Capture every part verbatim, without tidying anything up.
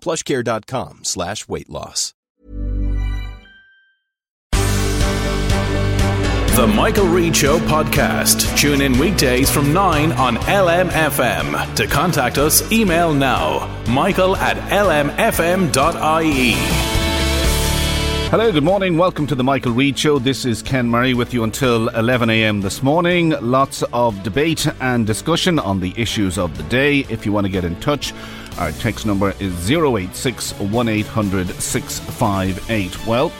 PlushCare.com slash weight loss. The Michael Reid Show podcast. Tune in weekdays from nine on L M F M. To contact us, email now, michael at lmfm.ie. Hello, good morning. Welcome to the Michael Reid Show. This is Ken Murray with you until eleven a.m. this morning. Lots of debate and discussion on the issues of the day. If you want to get in touch, our text number is oh eight six, one eight hundred, six five eight. Well,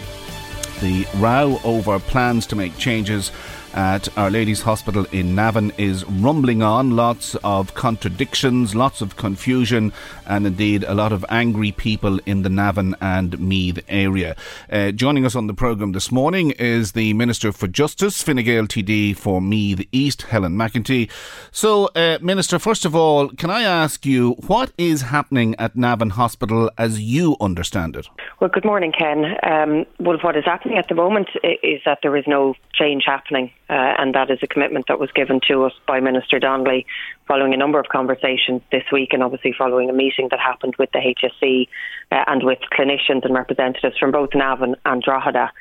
the row over plans to make changes at Our Lady's Hospital in Navan is rumbling on. Lots of contradictions, lots of confusion, and indeed a lot of angry people in the Navan and Meath area. Uh, joining us on the programme this morning is the Minister for Justice, Fine Gael T D for Meath East, Helen McEntee. So, uh, Minister, first of all, can I ask you, what is happening at Navan Hospital as you understand it? Well, good morning, Ken. Um, well, what is happening at the moment is that there is no change happening. Uh, and that is a commitment that was given to us by Minister Donnelly following a number of conversations this week, and obviously following a meeting that happened with the H S C uh, and with clinicians and representatives from both Navan and Drogheda.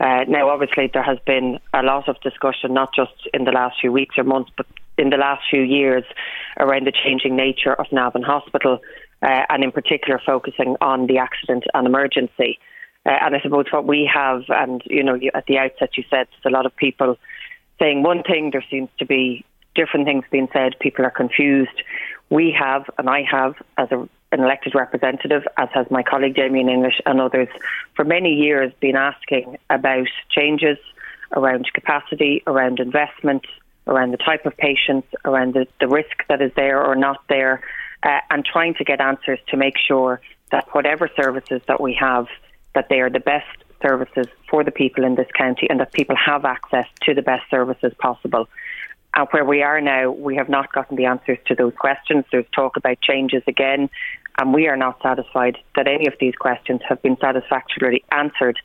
Uh, now, obviously, there has been a lot of discussion, not just in the last few weeks or months, but in the last few years around the changing nature of Navan Hospital, uh, and in particular focusing on the accident and emergency. Uh, and I suppose what we have, and, you know, you, at the outset you said there's a lot of people saying one thing, there seems to be different things being said, people are confused. We have, and I have, as a, an elected representative, as has my colleague Damien English and others, for many years been asking about changes around capacity, around investment, around the type of patients, around the, the risk that is there or not there, uh, and trying to get answers to make sure that whatever services that we have, that they are the best services for the people in this county and that people have access to the best services possible. And where we are now, we have not gotten the answers to those questions. There's talk about changes again, and we are not satisfied that any of these questions have been satisfactorily answered,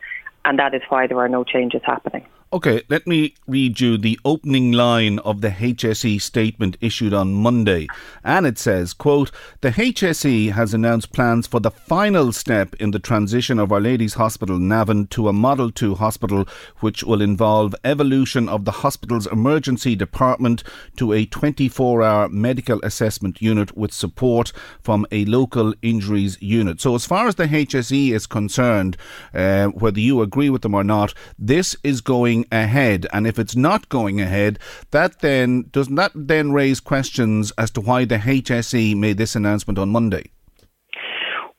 and that is why there are no changes happening. OK, let me read you the opening line of the H S E statement issued on Monday. And it says, quote, "The H S E has announced plans for the final step in the transition of Our Lady's Hospital Navan to a Model two hospital, which will involve evolution of the hospital's emergency department to a twenty-four hour medical assessment unit with support from a local injuries unit." So as far as the H S E is concerned, uh, whether you agree with them or not, this is going ahead. And if it's not going ahead, that then doesn't that then raise questions as to why the H S E made this announcement on Monday?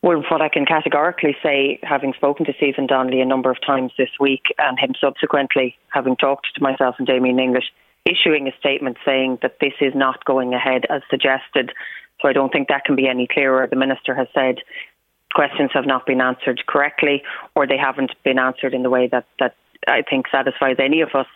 Well, what I can categorically say, having spoken to Stephen Donnelly a number of times this week, and him subsequently having talked to myself and Damien English, issuing a statement saying that this is not going ahead as suggested. So I don't think that can be any clearer. The Minister has said questions have not been answered correctly, or they haven't been answered in the way that that I think satisfies any of us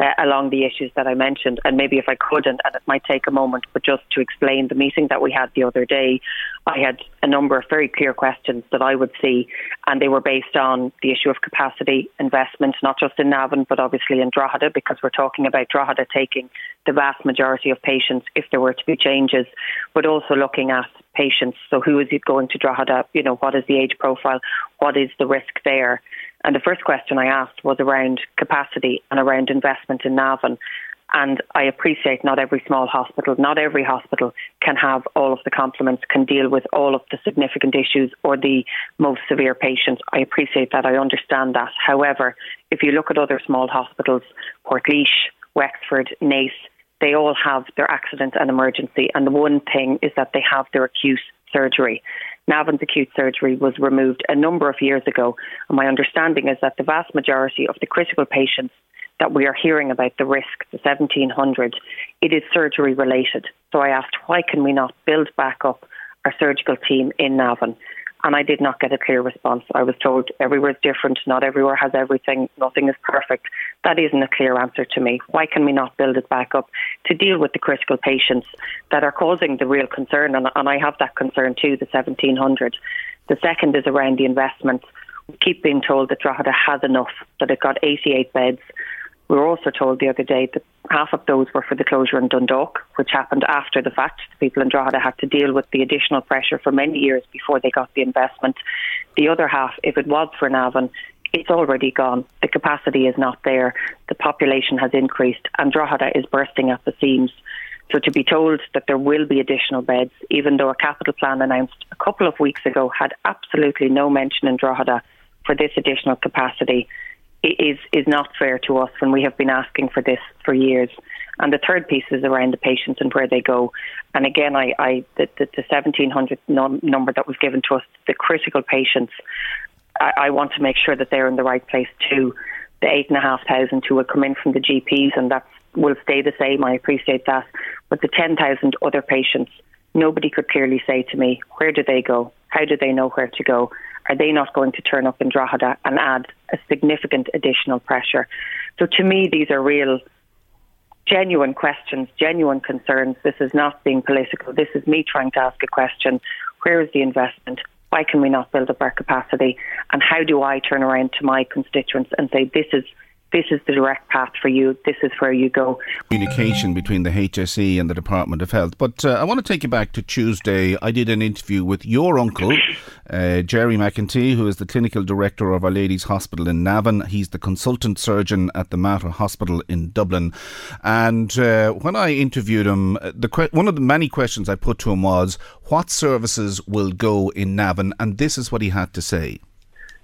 uh, along the issues that I mentioned. And maybe if I could, and, and it might take a moment, but just to explain the meeting that we had the other day, I had a number of very clear questions that I would see, and they were based on the issue of capacity, investment, not just in Navan, but obviously in Drogheda, because we're talking about Drogheda taking the vast majority of patients if there were to be changes, but also looking at patients. So who is it going to Drogheda? You know, what is the age profile? What is the risk there? And the first question I asked was around capacity and around investment in Navan. And I appreciate not every small hospital, not every hospital can have all of the complements, can deal with all of the significant issues or the most severe patients. I appreciate that. I understand that. However, if you look at other small hospitals, Portlaoise, Wexford, Naas, they all have their accident and emergency. And the one thing is that they have their acute surgery. Navan's acute surgery was removed a number of years ago. And my understanding is that the vast majority of the critical patients that we are hearing about, the risk, the seventeen hundred, it is surgery related. So I asked, why can we not build back up our surgical team in Navan? And I did not get a clear response. I was told everywhere is different, not everywhere has everything, nothing is perfect. That isn't a clear answer to me. Why can we not build it back up to deal with the critical patients that are causing the real concern? And, and I have that concern too, the seventeen hundred. The second is around the investment. We keep being told that Drogheda has enough, that it got eighty-eight beds. We were also told the other day that half of those were for the closure in Dundalk, which happened after the fact. The people in Drogheda had to deal with the additional pressure for many years before they got the investment. The other half, if it was for Navan, it's already gone. The capacity is not there. The population has increased and Drogheda is bursting at the seams. So to be told that there will be additional beds, even though a capital plan announced a couple of weeks ago had absolutely no mention in Drogheda for this additional capacity, It is, is not fair to us when we have been asking for this for years. And the third piece is around the patients and where they go. And again, I, I the, the, the seventeen hundred number that was given to us, the critical patients, I, I want to make sure that they're in the right place too. The eight thousand five hundred who will come in from the G Ps, and that will stay the same, I appreciate that. But the ten thousand other patients, nobody could clearly say to me, where do they go? How do they know where to go? Are they not going to turn up in Drogheda and add a significant additional pressure? So to me, these are real, genuine questions, genuine concerns. This is not being political. This is me trying to ask a question. Where is the investment? Why can we not build up our capacity? And how do I turn around to my constituents and say, this is This is the direct path for you. This is where you go. Communication between the H S E and the Department of Health. But uh, I want to take you back to Tuesday. I did an interview with your uncle, uh, Gerry McEntee, who is the clinical director of Our Lady's Hospital in Navan. He's the consultant surgeon at the Mater Hospital in Dublin. And uh, when I interviewed him, the que- one of the many questions I put to him was, what services will go in Navan? And this is what he had to say.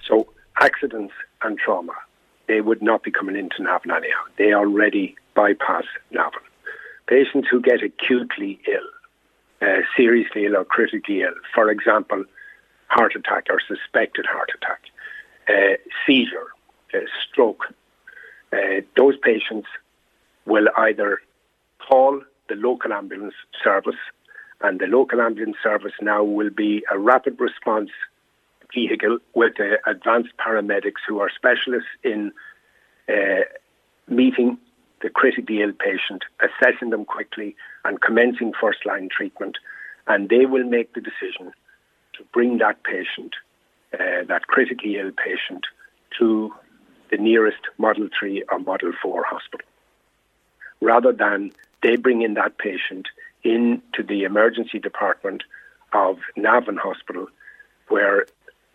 So, accidents and trauma. They would not be coming into Navan anyhow. They already bypass Navan. Patients who get acutely ill, uh, seriously ill or critically ill, for example, heart attack or suspected heart attack, uh, seizure, uh, stroke, uh, those patients will either call the local ambulance service, and the local ambulance service now will be a rapid response vehicle with uh, advanced paramedics who are specialists in uh, meeting the critically ill patient, assessing them quickly and commencing first-line treatment, and they will make the decision to bring that patient, uh, that critically ill patient, to the nearest Model three or Model four hospital, rather than they bring in that patient into the emergency department of Navan Hospital, where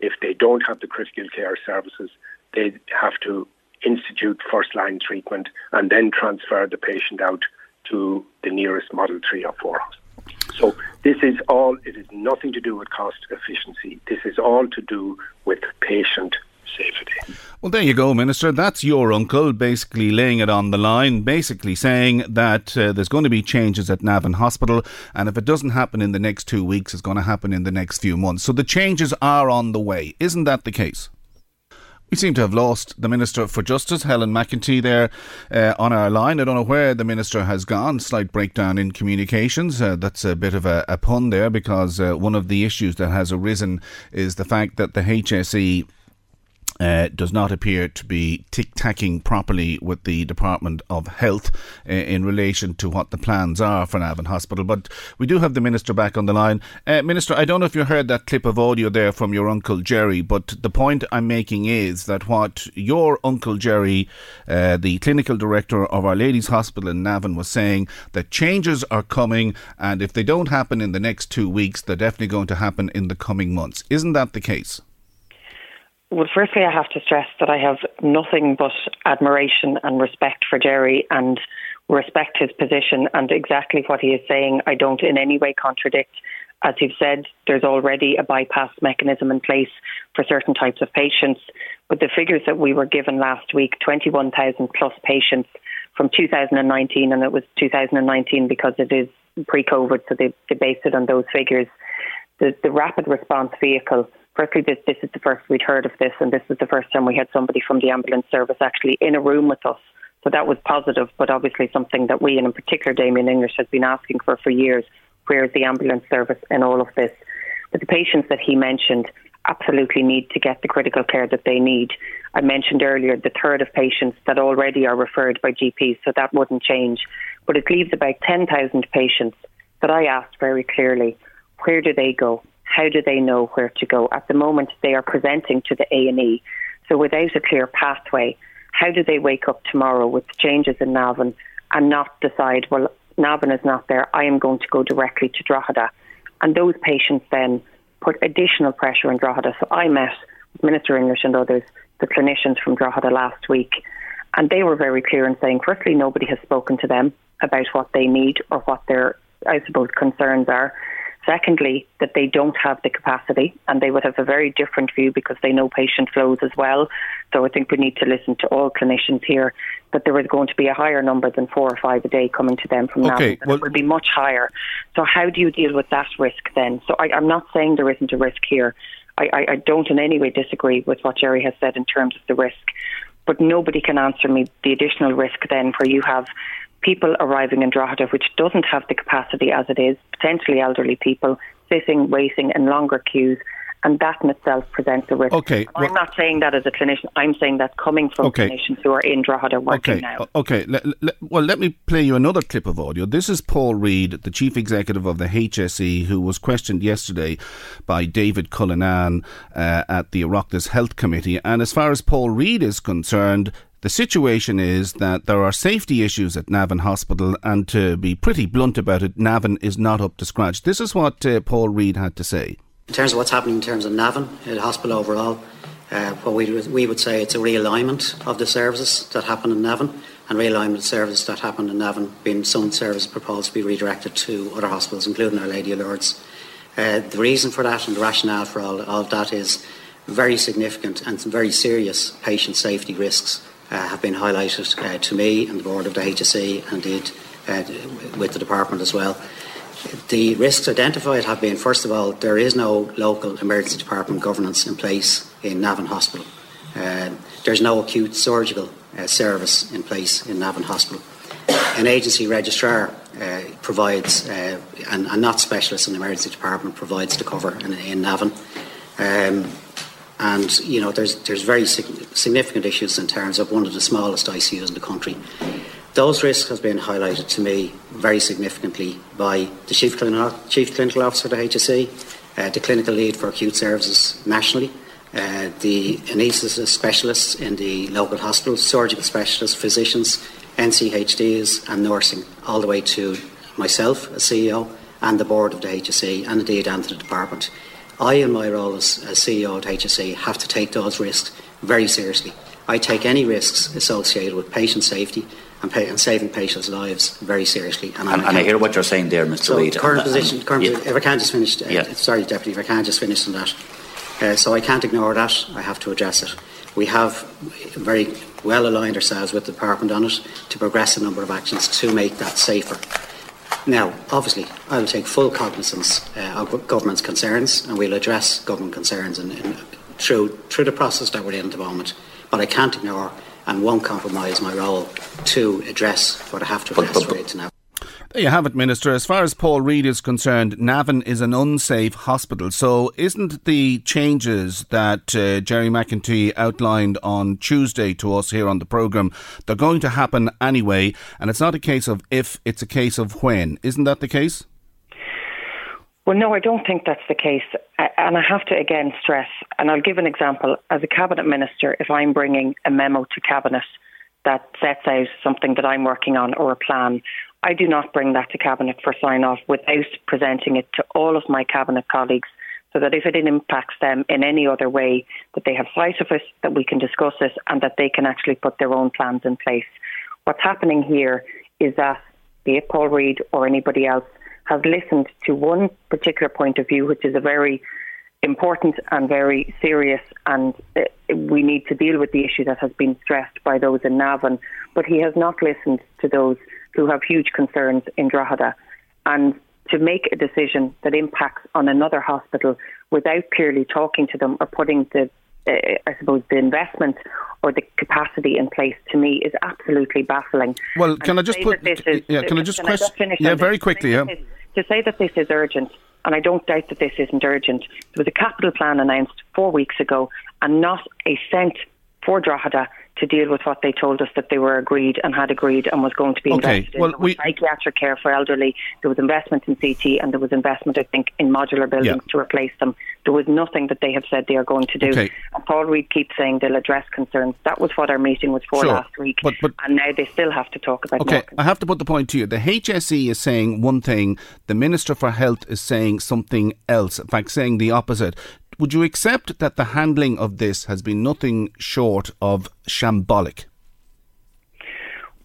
if they don't have the critical care services, they have to institute first-line treatment and then transfer the patient out to the nearest Model three or four. So this is all, it is nothing to do with cost efficiency. This is all to do with patient safety. Well, there you go, Minister. That's your uncle basically laying it on the line, basically saying that uh, there's going to be changes at Navan Hospital, and if it doesn't happen in the next two weeks, it's going to happen in the next few months. So the changes are on the way. Isn't that the case? We seem to have lost the Minister for Justice, Helen McEntee, there uh, on our line. I don't know where the Minister has gone. Slight breakdown in communications. Uh, that's a bit of a, a pun there, because uh, one of the issues that has arisen is the fact that the H S E Uh, does not appear to be tic-tacking properly with the Department of Health uh, in relation to what the plans are for Navan Hospital. But we do have the Minister back on the line. Uh, Minister, I don't know if you heard that clip of audio there from your Uncle Gerry, but the point I'm making is that what your Uncle Gerry, uh, the clinical director of Our Lady's Hospital in Navan, was saying, that changes are coming, and if they don't happen in the next two weeks, they're definitely going to happen in the coming months. Isn't that the case? Well, firstly, I have to stress that I have nothing but admiration and respect for Gerry, and respect his position, and exactly what he is saying I don't in any way contradict. As you've said, there's already a bypass mechanism in place for certain types of patients. But the figures that we were given last week, twenty-one thousand plus patients from two thousand nineteen, and it was two thousand nineteen because it is pre-COVID, so they, they based it on those figures. The, the rapid response vehicle, firstly, this, this is the first we'd heard of this, and this is the first time we had somebody from the ambulance service actually in a room with us. So that was positive, but obviously something that we, and in particular Damien English, has been asking for for years. Where is the ambulance service in all of this? But the patients that he mentioned absolutely need to get the critical care that they need. I mentioned earlier the third of patients that already are referred by G Ps, so that wouldn't change. But it leaves about ten thousand patients that I asked very clearly, where do they go? How do they know where to go? At the moment, they are presenting to the A and E. So without a clear pathway, how do they wake up tomorrow with changes in Navan and not decide, well, Navan is not there, I am going to go directly to Drogheda? And those patients then put additional pressure on Drogheda. So I met with Minister English and others, the clinicians from Drogheda last week, and they were very clear in saying, firstly, nobody has spoken to them about what they need or what their, I suppose, concerns are. Secondly, that they don't have the capacity, and they would have a very different view because they know patient flows as well. So I think we need to listen to all clinicians here, that there is going to be a higher number than four or five a day coming to them from okay, now. Well, it will be much higher. So how do you deal with that risk then? So I, I'm not saying there isn't a risk here. I, I, I don't in any way disagree with what Gerry has said in terms of the risk. But nobody can answer me the additional risk then where you have people arriving in Drogheda, which doesn't have the capacity as it is, potentially elderly people, sitting, waiting in longer queues, and that in itself presents a risk. Okay, well, I'm not saying that as a clinician. I'm saying that coming from okay. clinicians who are in Drogheda working okay, now. Okay, le, le, well, let me play you another clip of audio. This is Paul Reid, the Chief Executive of the H S E, who was questioned yesterday by David Cullinan uh, at the Oireachtas Health Committee. And as far as Paul Reid is concerned, the situation is that there are safety issues at Navan Hospital, and to be pretty blunt about it, Navan is not up to scratch. This is what uh, Paul Reid had to say. In terms of what's happening in terms of Navan, the hospital overall, uh, what we, we would say it's a realignment of the services that happen in Navan, and realignment services that happen in Navan being some services proposed to be redirected to other hospitals, including Our Lady of Lourdes. Uh, the reason for that and the rationale for all, all of that is very significant and very serious patient safety risks Uh, have been highlighted uh, to me and the board of the H S E, and indeed uh, with the department as well. The risks identified have been, first of all, there is no local emergency department governance in place in Navan Hospital. Uh, there's no acute surgical uh, service in place in Navan Hospital. An agency registrar uh, provides, uh, and, and not specialists in the emergency department, provides the cover in, in Navan. Um, And, you know, there's there's very sig- significant issues in terms of one of the smallest I C Us in the country. Those risks have been highlighted to me very significantly by the Chief, Clin- Chief Clinical Officer of the H S E, uh, the Clinical Lead for Acute Services nationally, uh, the anaesthetist specialists in the local hospitals, surgical specialists, physicians, N C H Ds and nursing, all the way to myself as C E O and the board of the H S E, and indeed and to the department. I, in my role as, as C E O at H S E, have to take those risks very seriously. I take any risks associated with patient safety and, pay, and saving patients' lives very seriously. And, and, and I hear what you're saying there, Mister So Reid. Current and, position, and, current, yeah. If I can just finish, uh, yeah. sorry, Deputy, if I can just finish on that. Uh, so I can't ignore that. I have to address it. We have very well aligned ourselves with the department on it to progress a number of actions to make that safer. Now, obviously, I will take full cognizance uh, of government's concerns, and we'll address government concerns in, in, through through the process that we're in at the moment. But I can't ignore and won't compromise my role to address what I have to address right to now. There you have it, Minister. As far as Paul Reid is concerned, Navan is an unsafe hospital. So isn't the changes that uh, Gerry McEntee outlined on Tuesday to us here on the programme, they're going to happen anyway, and it's not a case of if, it's a case of when. Isn't that the case? Well, no, I don't think that's the case. And I have to again stress, and I'll give an example. As a Cabinet Minister, if I'm bringing a memo to Cabinet that sets out something that I'm working on or a plan, I do not bring that to Cabinet for sign-off without presenting it to all of my Cabinet colleagues, so that if it impacts them in any other way, that they have sight of it, that we can discuss it, and that they can actually put their own plans in place. What's happening here is that, be it Paul Reid or anybody else, has listened to one particular point of view, which is a very important and very serious, and we need to deal with the issue that has been stressed by those in Navan. But he has not listened to those who have huge concerns in Drogheda. And to make a decision that impacts on another hospital without clearly talking to them or putting the, uh, I suppose, the investment or the capacity in place, to me, is absolutely baffling. Well, can I just put... Yeah, can I just question... Yeah, very quickly, yeah. To say that this is urgent, and I don't doubt that this isn't urgent, there was a capital plan announced four weeks ago and not a cent for Drogheda to deal with what they told us that they were agreed and had agreed and was going to be invested in. Well, there was we... psychiatric care for elderly, there was investment in C T, and there was investment, I think, in modular buildings yeah. to replace them. There was nothing that they have said they are going to do. Okay. And Paul Reid keeps saying they'll address concerns. That was what our meeting was for sure. last week, but, but... and now they still have to talk about okay. I have to put the point to you. The H S E is saying one thing, the Minister for Health is saying something else, in fact, saying the opposite. Would you accept that the handling of this has been nothing short of shambolic?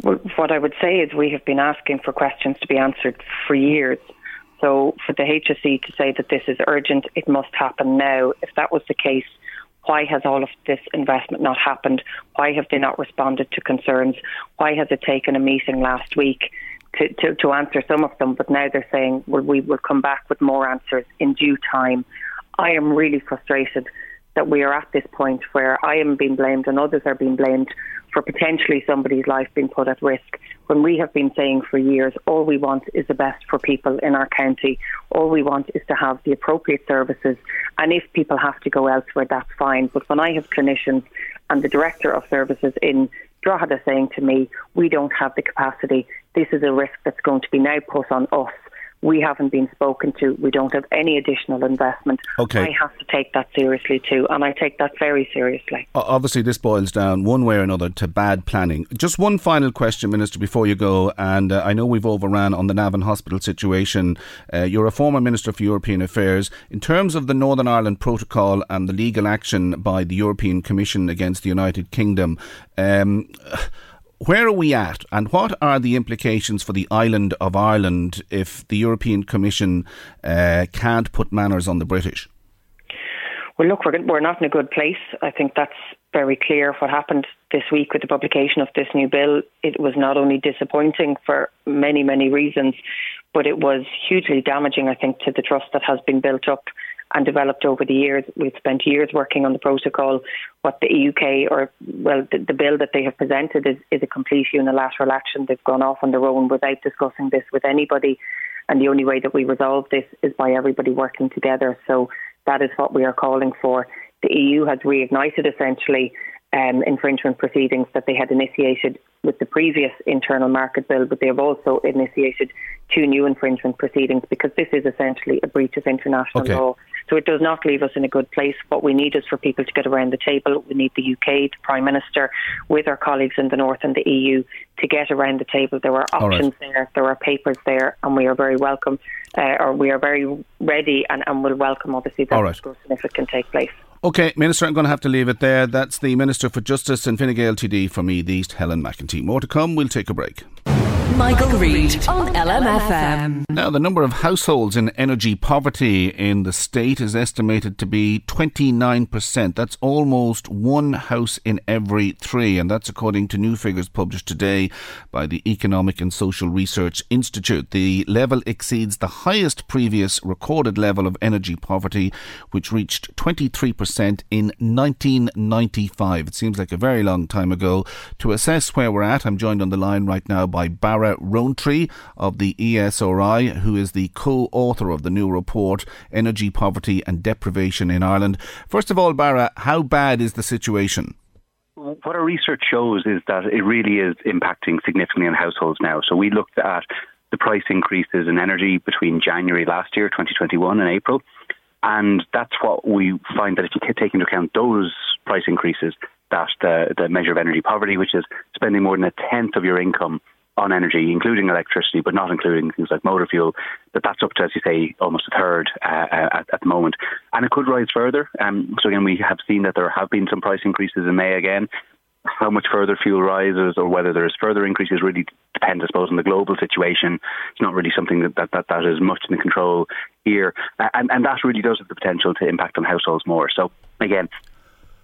Well, what I would say is we have been asking for questions to be answered for years. So for the H S E to say that this is urgent, it must happen now. If that was the case, why has all of this investment not happened? Why have they not responded to concerns? Why has it taken a meeting last week to, to, to answer some of them? But now they're saying, well, we will come back with more answers in due time. I am really frustrated that we are at this point where I am being blamed and others are being blamed for potentially somebody's life being put at risk, when we have been saying for years all we want is the best for people in our county. All we want is to have the appropriate services, and if people have to go elsewhere, that's fine. But when I have clinicians and the Director of Services in Drogheda saying to me, we don't have the capacity, this is a risk that's going to be now put on us. We haven't been spoken to. We don't have any additional investment. Okay. I have to take that seriously too, and I take that very seriously. Obviously, this boils down one way or another to bad planning. Just one final question, Minister, before you go, and uh, I know we've overran on the Navan hospital situation. Uh, you're a former Minister for European Affairs. In terms of the Northern Ireland Protocol and the legal action by the European Commission against the United Kingdom, um... where are we at, and what are the implications for the island of Ireland if the European Commission uh, can't put manners on the British? Well, look, we're, we're not in a good place. I think that's very clear. What happened this week with the publication of this new bill, it was not only disappointing for many, many reasons, but it was hugely damaging, I think, to the trust that has been built up and developed over the years. We've spent years working on the protocol. What the U K, or well, the, the bill that they have presented is, is a complete unilateral action. They've gone off on their own without discussing this with anybody, and the only way that we resolve this is by everybody working together. So that is what we are calling for. The E U has reignited essentially um, infringement proceedings that they had initiated with the previous internal market bill, but they have also initiated two new infringement proceedings because this is essentially a breach of international okay. law. So it does not leave us in a good place. What we need is for people to get around the table. We need the U K, the Prime Minister, with our colleagues in the North and the E U to get around the table. There are options right. there, there are papers there, and we are very welcome, uh, or we are very ready and, and will welcome, obviously, that right. discussion if it can take place. OK, Minister, I'm going to have to leave it there. That's the Minister for Justice and Fine Gael T D from Meath East, Helen McEntee. More to come. We'll take a break. Michael, Michael Reid on L M F M. Now, the number of households in energy poverty in the state is estimated to be twenty-nine percent. That's almost one house in every three, and that's according to new figures published today by the Economic and Social Research Institute. The level exceeds the highest previous recorded level of energy poverty, which reached twenty-three percent in nineteen ninety-five. It seems like a very long time ago. To assess where we're at, I'm joined on the line right now by Barra Roantree of the E S R I, who is the co-author of the new report, Energy Poverty and Deprivation in Ireland. First of all, Barra, how bad is the situation? What our research shows is that it really is impacting significantly on households now. So we looked at the price increases in energy between January last year, twenty twenty-one, and April. And that's what we find, that if you take into account those price increases, that the, the measure of energy poverty, which is spending more than a tenth of your income on energy, including electricity, but not including things like motor fuel, that that's up to, as you say, almost a third uh, at, at the moment. And it could rise further. Um, so again, we have seen that there have been some price increases in May again. how much further fuel rises or whether there's further increases really depends, I suppose, on the global situation. It's not really something that that, that, that is much in the control here. And, and that really does have the potential to impact on households more. So, again,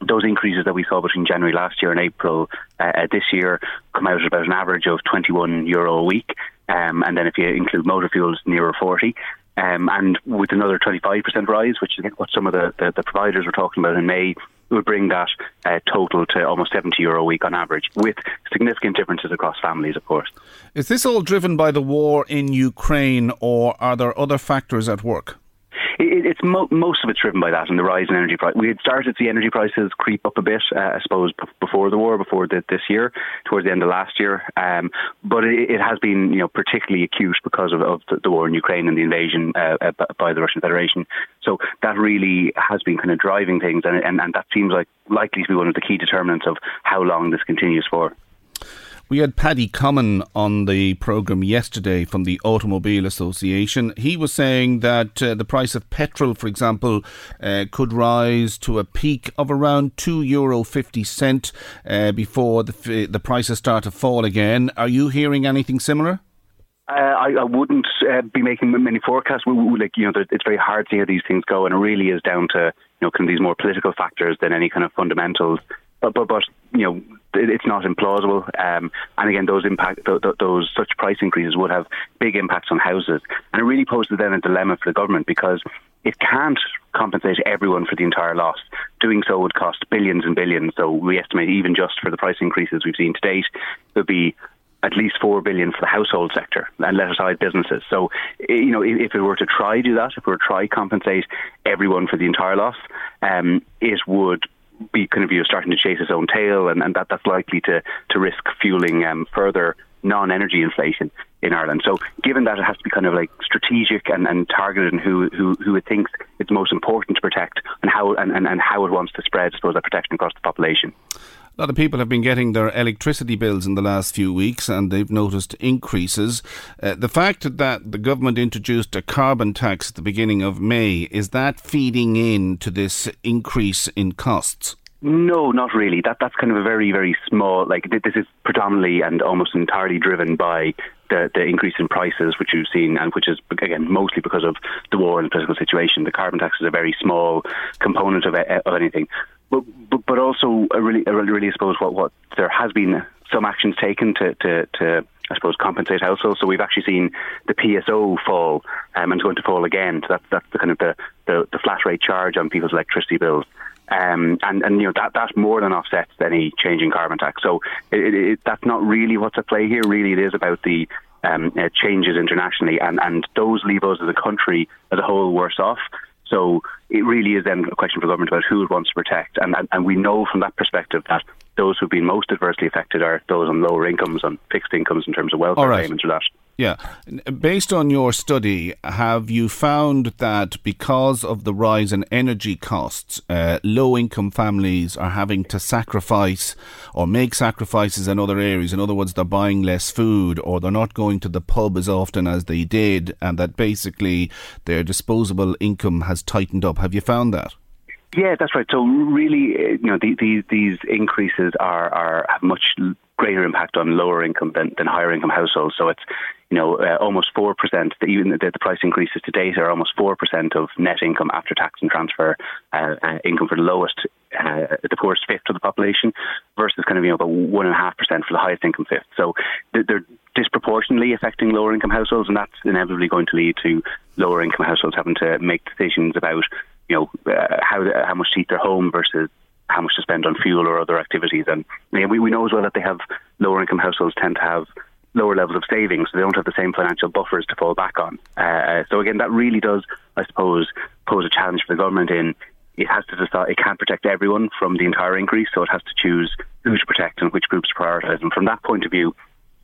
those increases that we saw between January last year and April uh, this year come out at about an average of twenty-one euro a week. Um, and then if you include motor fuels, nearer forty. Um, and with another twenty-five percent rise, which is what some of the, the, the providers were talking about in May, it would bring that uh, total to almost seventy euro a week on average, with significant differences across families, of course. Is this all driven by the war in Ukraine, or are there other factors at work? It, it's mo- most of it's driven by that and the rise in energy prices. We had started to see energy prices creep up a bit, uh, I suppose, b- before the war, before the, this year, towards the end of last year. Um, but it, it has been, you know, particularly acute because of, of the, the war in Ukraine and the invasion uh, uh, by the Russian Federation. So that really has been kind of driving things, and, and, and that seems like likely to be one of the key determinants of how long this continues for. We had Paddy Common on the programme yesterday from the Automobile Association. He was saying that uh, the price of petrol, for example, uh, could rise to a peak of around two euro fifty uh, before the, the prices start to fall again. Are you hearing anything similar? Uh, I, I wouldn't uh, be making many forecasts. We, we, like, you know, it's very hard to hear these things go, and it really is down to, you know, kind of these more political factors than any kind of fundamentals. But, but, but you know, it's not implausible. Um, and again, those impact, th- th- those such price increases would have big impacts on houses. And it really poses then a dilemma for the government, because it can't compensate everyone for the entire loss. Doing so would cost billions and billions. So we estimate even just for the price increases we've seen to date, it would be at least four billion for the household sector, and let aside businesses. So, you know, if it were to try do that, if we were to try compensate everyone for the entire loss, um, it would be kind of, you know, starting to chase its own tail, and, and that, that's likely to, to risk fueling um, further non-energy inflation in Ireland. So given that it has to be kind of like strategic and, and targeted, and who, who, who it thinks it's most important to protect, and how and, and, and how it wants to spread, I suppose, that protection across the population. A lot of people have been getting their electricity bills in the last few weeks, and they've noticed increases. Uh, the fact that the government introduced a carbon tax at the beginning of May, is that feeding in to this increase in costs? No, not really. That that's kind of a very, very small, like, this is predominantly and almost entirely driven by the, the increase in prices, which you've seen, and which is, again, mostly because of the war and the political situation. The carbon tax is a very small component of, of anything. But, but but also, I really, I really, I suppose, what, what there has been some actions taken to, to, to, I suppose, compensate households. So we've actually seen the P S O fall, um, and it's going to fall again. So that's, that's the kind of the, the, the flat rate charge on people's electricity bills. Um, and, and, you know, that, that more than offsets any change in carbon tax. So it, it, that's not really what's at play here. Really, it is about the um, uh, changes internationally. And, and those leave us as a country as a whole worse off. So it really is then a question for government about who it wants to protect. And, and, and we know from that perspective that those who've been most adversely affected are those on lower incomes, on fixed incomes in terms of welfare right. payments or that. Yeah. Based on your study, have you found that because of the rise in energy costs, uh, low-income families are having to sacrifice or make sacrifices in other areas? In other words, they're buying less food, or they're not going to the pub as often as they did, and that basically their disposable income has tightened up. Have you found that? Yeah, that's right. So really, you know, the, the, these increases are, are have much greater impact on lower income than, than higher income households. So it's, you know, uh, almost four percent, the, even the, the price increases to date are almost four percent of net income after tax and transfer uh, uh, income for the lowest, uh, the poorest fifth of the population, versus kind of, you know, about one point five percent for the highest income fifth. So they're disproportionately affecting lower income households, and that's inevitably going to lead to lower income households having to make decisions about, you know, uh, how how much to heat their home versus how much to spend on fuel or other activities. And you know, we, we know as well that they have lower income households tend to have lower levels of savings, so they don't have the same financial buffers to fall back on. Uh, so again, that really does, I suppose, pose a challenge for the government in it has to decide it can't protect everyone from the entire increase, so it has to choose who to protect and which groups to prioritise. And from that point of view,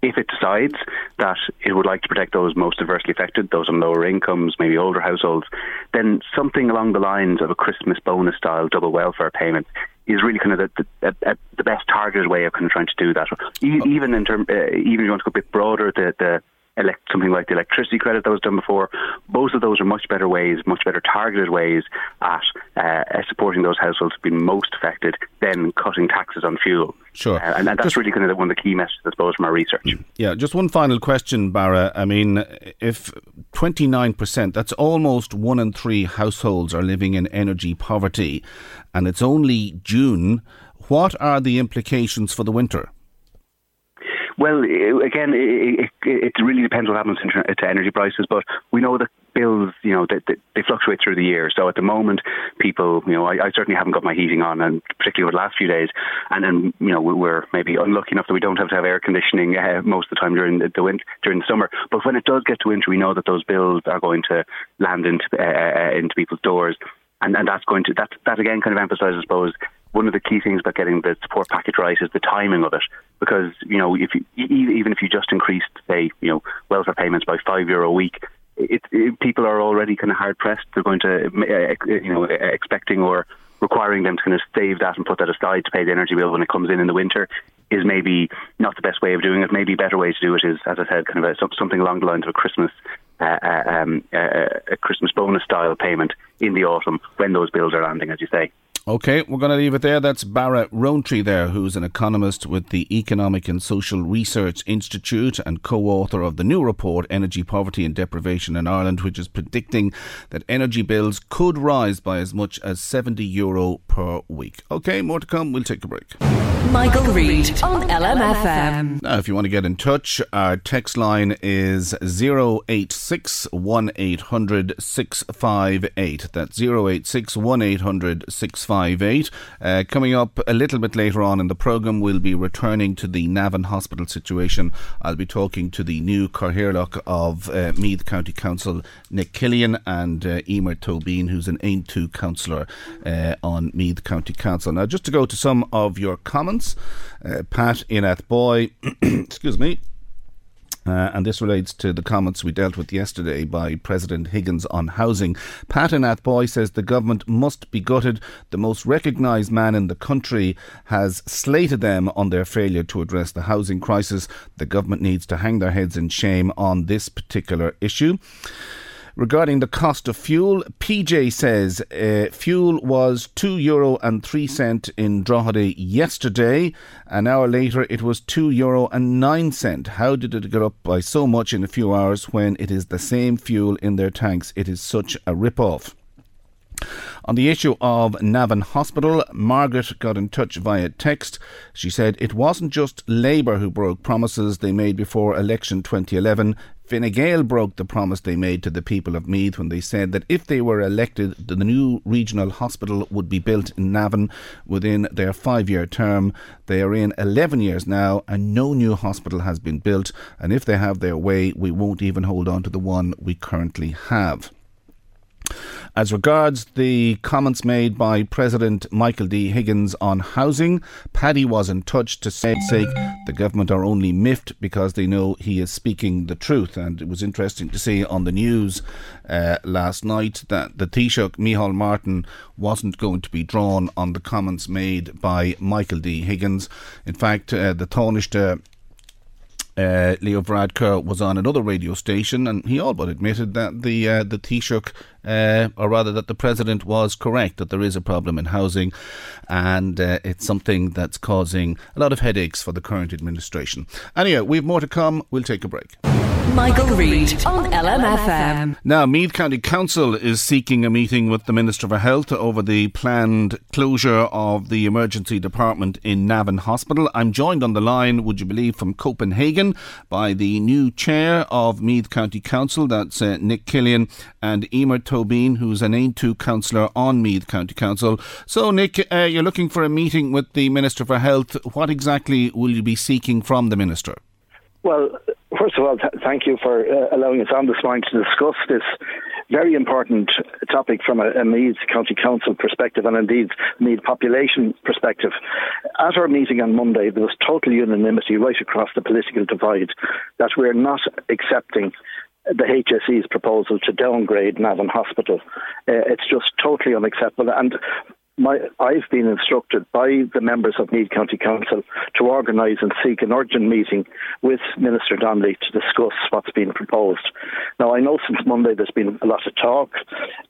if it decides that it would like to protect those most adversely affected, those on lower incomes, maybe older households, then something along the lines of a Christmas bonus-style double welfare payment is really kind of the, the, the best targeted way of kind of trying to do that. Even in term, uh, even if you want to go a bit broader, the, the elect something like the electricity credit that was done before. Both of those are much better ways, much better targeted ways at uh, supporting those households who've been most affected than cutting taxes on fuel. Sure. Uh, and, and that's just, really kind of one of the key messages, I suppose, from our research. Yeah, just one final question, Barra. I mean, if twenty-nine percent, that's almost one in three households are living in energy poverty, and it's only June, what are the implications for the winter? Well, again, it, it, it really depends what happens to energy prices, but we know that bills, you know, they, they fluctuate through the year. So at the moment, people, you know, I, I certainly haven't got my heating on, and particularly over the last few days. And then, you know, we're maybe unlucky enough that we don't have to have air conditioning uh, most of the time during the, the winter, during the summer. But when it does get to winter, we know that those bills are going to land into uh, into people's doors, and and that's going to that that again kind of emphasises, I suppose, one of the key things about getting the support package right is the timing of it. Because, you know, if you, even if you just increased, say, you know, welfare payments by five euro a week, it, it, people are already kind of hard pressed. They're going to, you know, expecting or requiring them to kind of save that and put that aside to pay the energy bill when it comes in in the winter is maybe not the best way of doing it. Maybe a better way to do it is, as I said, kind of a, something along the lines of a Christmas Uh, um, uh, a Christmas bonus style payment in the autumn when those bills are landing, as you say. Okay, we're going to leave it there. That's Barra Roantree there, who's an economist with the Economic and Social Research Institute and co-author of the new report, Energy Poverty and Deprivation in Ireland, which is predicting that energy bills could rise by as much as seventy euro per week. Okay, more to come. We'll take a break. Michael, Michael Reid on L M F M. Now, if you want to get in touch, our text line is oh eight six, one eight hundred, six five eight. That's oh eight six, one eight hundred, six five eight. Uh, coming up a little bit later on in the programme, we'll be returning to the Navan hospital situation. I'll be talking to the new Cathaoirleach of uh, Meath County Council, Nick Killian, and uh, Emer Tobin, who's an Aontú councillor uh, on Meath County Council. Now, just to go to some of your comments, Uh, Pat in Athboy, excuse me, uh, and this relates to the comments we dealt with yesterday by President Higgins on housing. Pat in Athboy says the government must be gutted. The most recognised man in the country has slated them on their failure to address the housing crisis. The government needs to hang their heads in shame on this particular issue. Regarding the cost of fuel, P J says uh, fuel was two euro and three cent in Drogheda yesterday. An hour later, it was two euro and nine cent. How did it get up by so much in a few hours when it is the same fuel in their tanks? It is such a rip-off. On the issue of Navan Hospital, Margaret got in touch via text. She said it wasn't just Labour who broke promises they made before election twenty eleven. Fine Gael broke the promise they made to the people of Meath when they said that if they were elected, the new regional hospital would be built in Navan within their five-year term. They are in eleven years now and no new hospital has been built. And if they have their way, we won't even hold on to the one we currently have. As regards the comments made by President Michael D. Higgins on housing, Paddy was in touch to say, sake, the government are only miffed because they know he is speaking the truth. And it was interesting to see on the news uh, last night that the Taoiseach, Micheál Martin, wasn't going to be drawn on the comments made by Michael D. Higgins. In fact, uh, the Taoiseach Uh, Leo Varadkar was on another radio station, and he all but admitted that the uh, the Taoiseach, uh, or rather that the President was correct, that there is a problem in housing, and uh, it's something that's causing a lot of headaches for the current administration. Anyway, we have more to come. We'll take a break. Michael, Michael Reid on L M F M. Now, Meath County Council is seeking a meeting with the Minister for Health over the planned closure of the emergency department in Navan Hospital. I'm joined on the line, would you believe, from Copenhagen by the new chair of Meath County Council, that's uh, Nick Killian, and Emer Tobin, who's an Aontú councillor on Meath County Council. So, Nick, uh, you're looking for a meeting with the Minister for Health. What exactly will you be seeking from the Minister? Well, first of all, th- thank you for uh, allowing us on this morning to discuss this very important topic from a, a Meath County Council perspective and indeed Meath population perspective. At our meeting on Monday, there was total unanimity right across the political divide that we're not accepting the H S E's proposal to downgrade Navan Hospital. Uh, it's just totally unacceptable. And my, I've been instructed by the members of Meath County Council to organise and seek an urgent meeting with Minister Donnelly to discuss what's been proposed. Now, I know since Monday there's been a lot of talk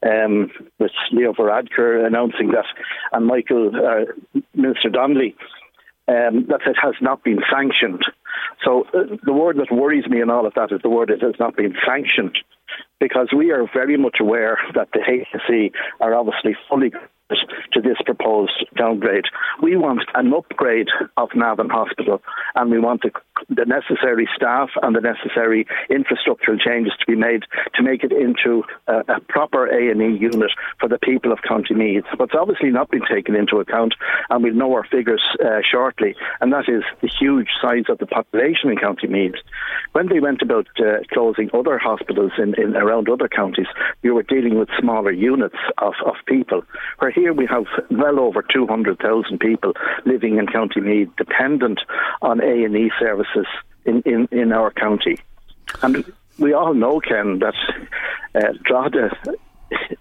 um, with Leo Varadkar announcing that, and Michael, uh, Minister Donnelly, um, that it has not been sanctioned. So uh, the word that worries me in all of that is the word it has not been sanctioned, because we are very much aware that the H S E are obviously fully committed to this proposed downgrade. We want an upgrade of Navan Hospital, and we want the, the necessary staff and the necessary infrastructural changes to be made to make it into a, a proper A and E unit for the people of County Meath. What's obviously not been taken into account, and we'll know our figures uh, shortly, and that is the huge size of the population in County Meath. When they went about uh, closing other hospitals in, in around other counties, we were dealing with smaller units of, of people, where here we have well over two hundred thousand people living in County Meath, dependent on A and E services in, in, in our county. And we all know, Ken, that uh, Drogheda,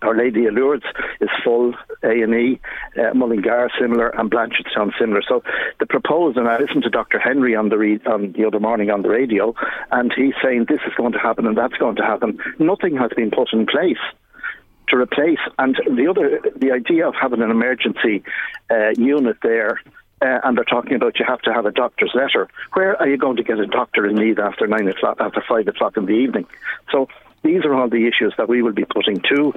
Our Lady of Lourdes, is full, A and E, uh, Mullingar similar, and Blanchardstown similar. So the proposed, and I listened to Doctor Henry on the, re- on the other morning on the radio, and he's saying this is going to happen and that's going to happen. Nothing has been put in place to replace. And the other, the idea of having an emergency uh, unit there, Uh, and they're talking about you have to have a doctor's letter. Where are you going to get a doctor in need after nine o'clock, after five o'clock in the evening? So these are all the issues that we will be putting to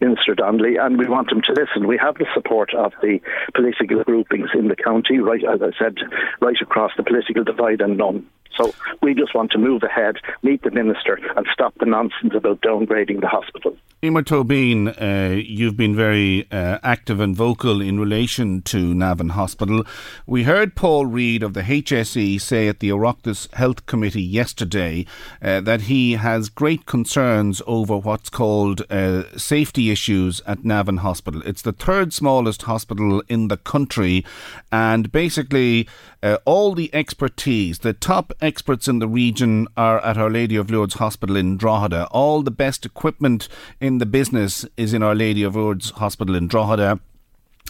Minister Donnelly, and we want him to listen. We have the support of the political groupings in the county, right, as I said, right across the political divide and none. So we just want to move ahead, meet the Minister and stop the nonsense about downgrading the hospital. Emer Tobin, uh, you've been very uh, active and vocal in relation to Navan Hospital. We heard Paul Reid of the H S E say at the Oireachtas Health Committee yesterday uh, that he has great concerns over what's called uh, safety issues at Navan Hospital. It's the third smallest hospital in the country, and basically uh, all the expertise, the top experts in the region are at Our Lady of Lourdes Hospital in Drogheda. All the best equipment in the business is in Our Lady of Lourdes Hospital in Drogheda,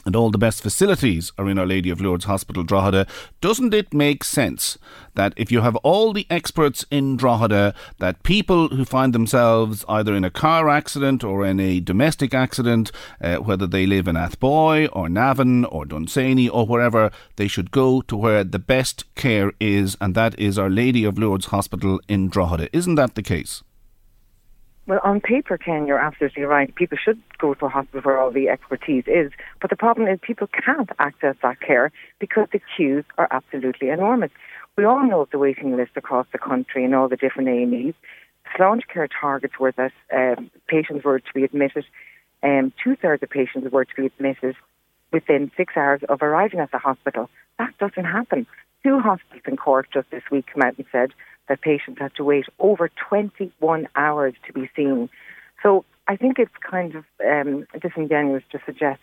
and all the best facilities are in Our Lady of Lourdes Hospital Drogheda. Doesn't it make sense that if you have all the experts in Drogheda, that people who find themselves either in a car accident or in a domestic accident, uh, whether they live in Athboy or Navan or Dunsany or wherever, they should go to where the best care is, and that is Our Lady of Lourdes Hospital in Drogheda? Isn't that the case? Well, on paper, Ken, you're absolutely right. People should go to a hospital where all the expertise is. But the problem is people can't access that care because the queues are absolutely enormous. We all know the waiting list across the country and all the different A and Es. Launch care targets were that um, patients were to be admitted, um, two-thirds of patients were to be admitted within six hours of arriving at the hospital. That doesn't happen. Two hospitals in Cork just this week came out and said that patients had to wait over twenty-one hours to be seen. So I think it's kind of um, disingenuous to suggest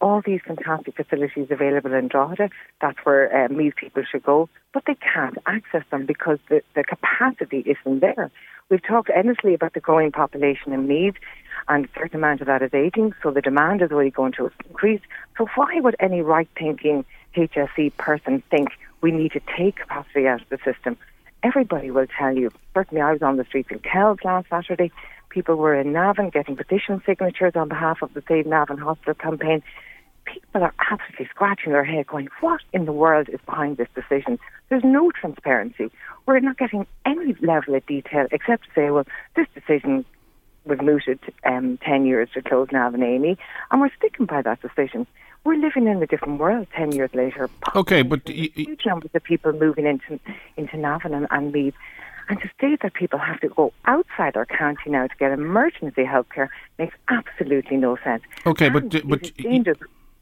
all these fantastic facilities available in Drogheda, that's where um, these people should go, but they can't access them because the, the capacity isn't there. We've talked endlessly about the growing population in Meath, and a certain amount of that is ageing, so the demand is already going to increase. So why would any right-thinking H S E person think we need to take capacity out of the system? Everybody will tell you. Certainly I was on the streets in Kells last Saturday. People were in Navan getting petition signatures on behalf of the Save Navan Hospital campaign. People are absolutely scratching their head going, what in the world is behind this decision? There's no transparency. We're not getting any level of detail except to say, well, this decision was mooted um, ten years to close Navan A and E, and we're sticking by that decision. We're living in a different world ten years later. Okay, but y- huge numbers of people moving into into Navan and, and Meath, and to say that people have to go outside our county now to get emergency health care makes absolutely no sense. Okay, and but but.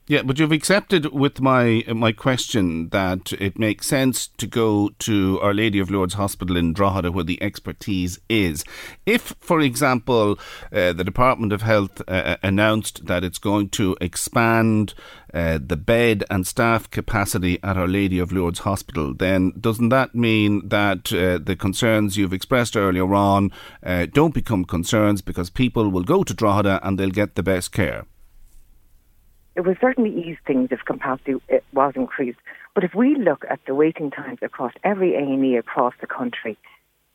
Yeah, but you've accepted with my my question that it makes sense to go to Our Lady of Lourdes Hospital in Drogheda where the expertise is. If, for example, uh, the Department of Health uh, announced that it's going to expand uh, the bed and staff capacity at Our Lady of Lourdes Hospital, then doesn't that mean that uh, the concerns you've expressed earlier on uh, don't become concerns because people will go to Drogheda and they'll get the best care? it will certainly ease things if capacity was increased. But if we look at the waiting times across every A and E across the country,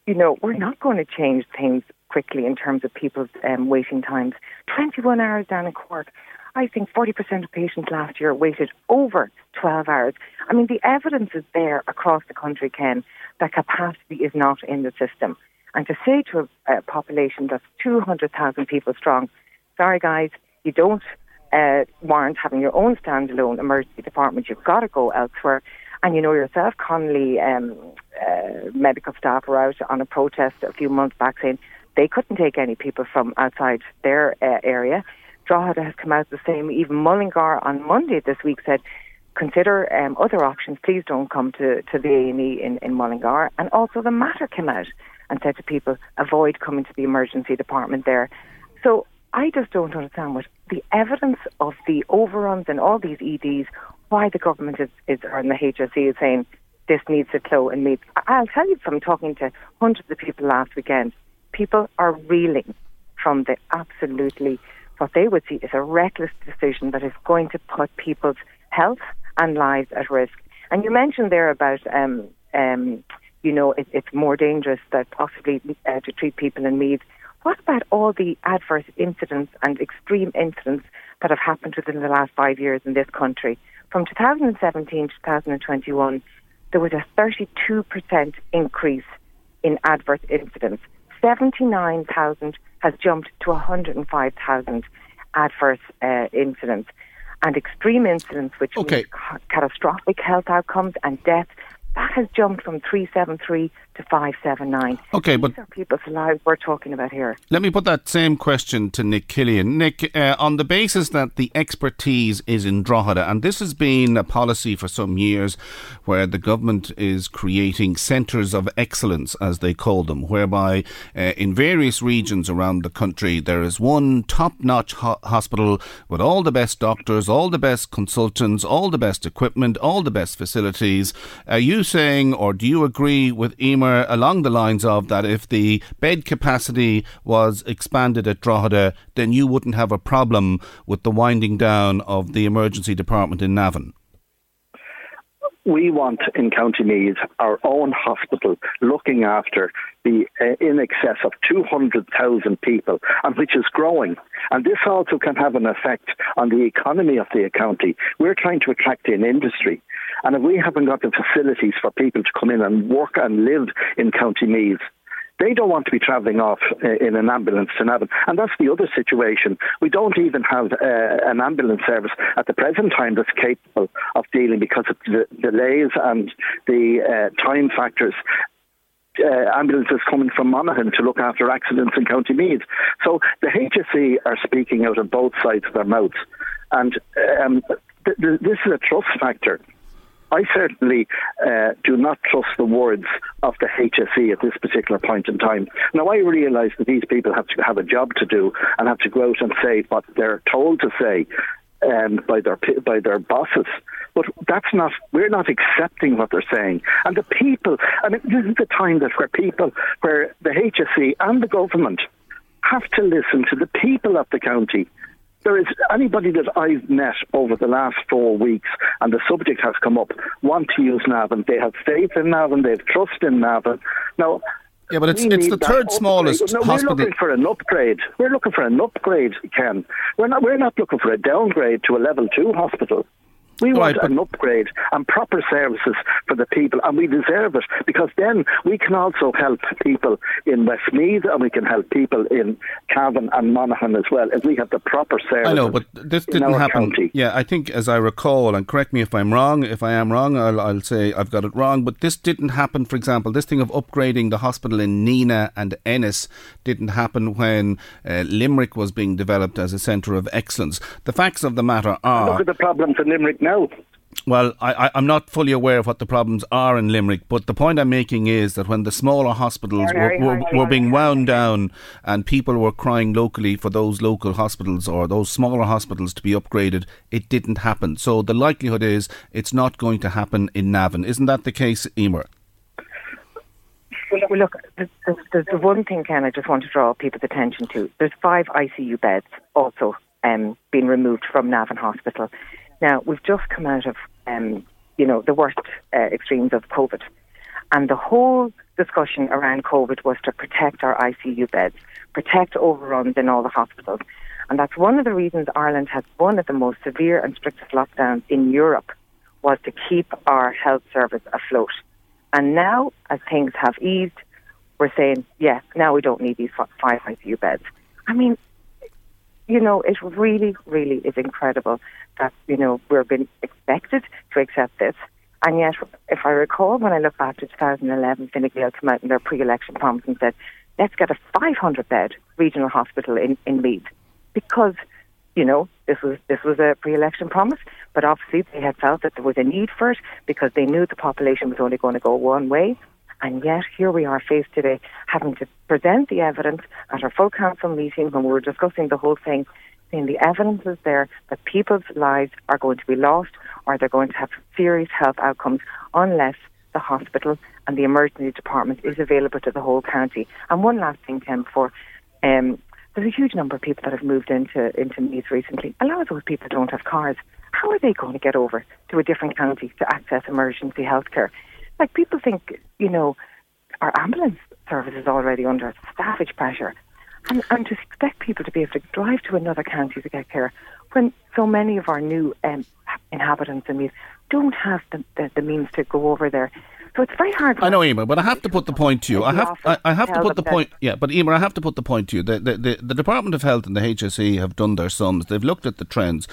you know, we're not going to change things quickly in terms of people's um, waiting times. twenty-one hours down in Cork. I think forty percent of patients last year waited over twelve hours. I mean, the evidence is there across the country, Ken, that capacity is not in the system. And to say to a, a population that's two hundred thousand people strong, sorry guys, you don't uh, warrant having your own standalone emergency department. You've got to go elsewhere. And you know yourself, Connolly um, uh, medical staff were out on a protest a few months back saying they couldn't take any people from outside their uh, area. Drogheda has come out the same. Even Mullingar on Monday this week said, consider um, other options. Please don't come to, to the A and E in, in Mullingar. And also the Matter came out and said to people, avoid coming to the emergency department there. So I just don't understand what the evidence of the overruns and all these E Ds, why the government is, is or the H S E is saying this needs to close and meet. I'll tell you from talking to hundreds of people last weekend, people are reeling from the absolutely... what they would see is a reckless decision that is going to put people's health and lives at risk. And you mentioned there about, um, um, you know, it, it's more dangerous that possibly uh, to treat people in Meath. What about all the adverse incidents and extreme incidents that have happened within the last five years in this country? From two thousand seventeen to two thousand twenty-one, there was a thirty-two percent increase in adverse incidents. seventy-nine thousand has jumped to one hundred five thousand adverse uh, incidents. And extreme incidents, which okay. means ca- catastrophic health outcomes and death, that has jumped from three seventy-three to five seventy-nine. Okay, These but are people's lives we're talking about here. Let me put that same question to Nick Killian. Nick, uh, on the basis that the expertise is in Drogheda, and this has been a policy for some years where the government is creating centres of excellence, as they call them, whereby uh, in various regions around the country there is one top-notch ho- hospital with all the best doctors, all the best consultants, all the best equipment, all the best facilities. Are you saying, or do you agree with Emer along the lines of that if the bed capacity was expanded at Drogheda, then you wouldn't have a problem with the winding down of the emergency department in Navan? We want in County Meath our own hospital looking after the uh, in excess of two hundred thousand people, and which is growing. And this also can have an effect on the economy of the county. We're trying to attract in industry. And if we haven't got the facilities for people to come in and work and live in County Meath, they don't want to be travelling off in an ambulance to Navan. And that's the other situation. We don't even have uh, an ambulance service at the present time that's capable of dealing because of the delays and the uh, time factors. Uh, ambulances coming from Monaghan to look after accidents in County Meath. So the H S E are speaking out of both sides of their mouths. And um, th- th- this is a trust factor. I certainly uh, do not trust the words of the H S E at this particular point in time. Now, I realise that these people have to have a job to do and have to go out and say what they're told to say um, by their by their bosses. But that's not, we're not accepting what they're saying. And the people, I mean, this is the time that where people, where the H S E and the government have to listen to the people of the county. There is anybody that I've met over the last four weeks, and the subject has come up, want to use Navan. They have faith in Navan. They have trust in Navan. Now, yeah, but it's it's the third smallest no, hospital. We're looking for an upgrade. We're looking for an upgrade, Ken. We're not. We're not looking for a downgrade to a level two hospital. We want right, an upgrade and proper services for the people, and we deserve it, because then we can also help people in Westmeath and we can help people in Cavan and Monaghan as well, if we have the proper services. I know, but this didn't happen. County. Yeah, I think, as I recall, and correct me if I'm wrong, if I am wrong, I'll, I'll say I've got it wrong, but this didn't happen, for example, this thing of upgrading the hospital in Nina and Ennis didn't happen when uh, Limerick was being developed as a centre of excellence. The facts of the matter are... Look at the problems in Limerick now. No. Well, I, I, I'm not fully aware of what the problems are in Limerick, but the point I'm making is that when the smaller hospitals were, were, were being wound down and people were crying locally for those local hospitals or those smaller hospitals to be upgraded, it didn't happen. So the likelihood is it's not going to happen in Navan. Isn't that the case, Emer? Well, look, there's, there's, there's the one thing, Ken, I just want to draw people's attention to. There's five I C U beds also um, been removed from Navan Hospital. Now, we've just come out of, um, you know, the worst uh, extremes of COVID. And the whole discussion around COVID was to protect our I C U beds, protect overruns in all the hospitals. And that's one of the reasons Ireland has one of the most severe and strictest lockdowns in Europe, was to keep our health service afloat. And now, as things have eased, we're saying, yes, now we don't need these five I C U beds. I mean, you know, it really, really is incredible that, you know, we're being expected to accept this. And yet, if I recall, when I look back to two thousand eleven, Fine Gael came out in their pre-election promise and said, let's get a five hundred bed regional hospital in, in Meath. Because, you know, this was this was a pre-election promise, but obviously they had felt that there was a need for it because they knew the population was only going to go one way. And yet here we are faced today having to present the evidence at our full council meeting when we were discussing the whole thing, saying the evidence is there that people's lives are going to be lost or they're going to have serious health outcomes unless the hospital and the emergency department is available to the whole county. And one last thing, Tim, for... Um, There's a huge number of people that have moved into, into Meath recently. A lot of those people don't have cars. How are they going to get over to a different county to access emergency healthcare? Like, people think, you know, our ambulance service is already under savage pressure. And, and to expect people to be able to drive to another county to get care when so many of our new um, inhabitants in Meath don't have the, the, the means to go over there. So it's very hard. I know, Emer, but I have to put the point to you. I have, I, I have to put the point. Yeah, but Emer, I have to put the point to you. The, the, the, the Department of Health and the H S E have done their sums. They've looked at the trends.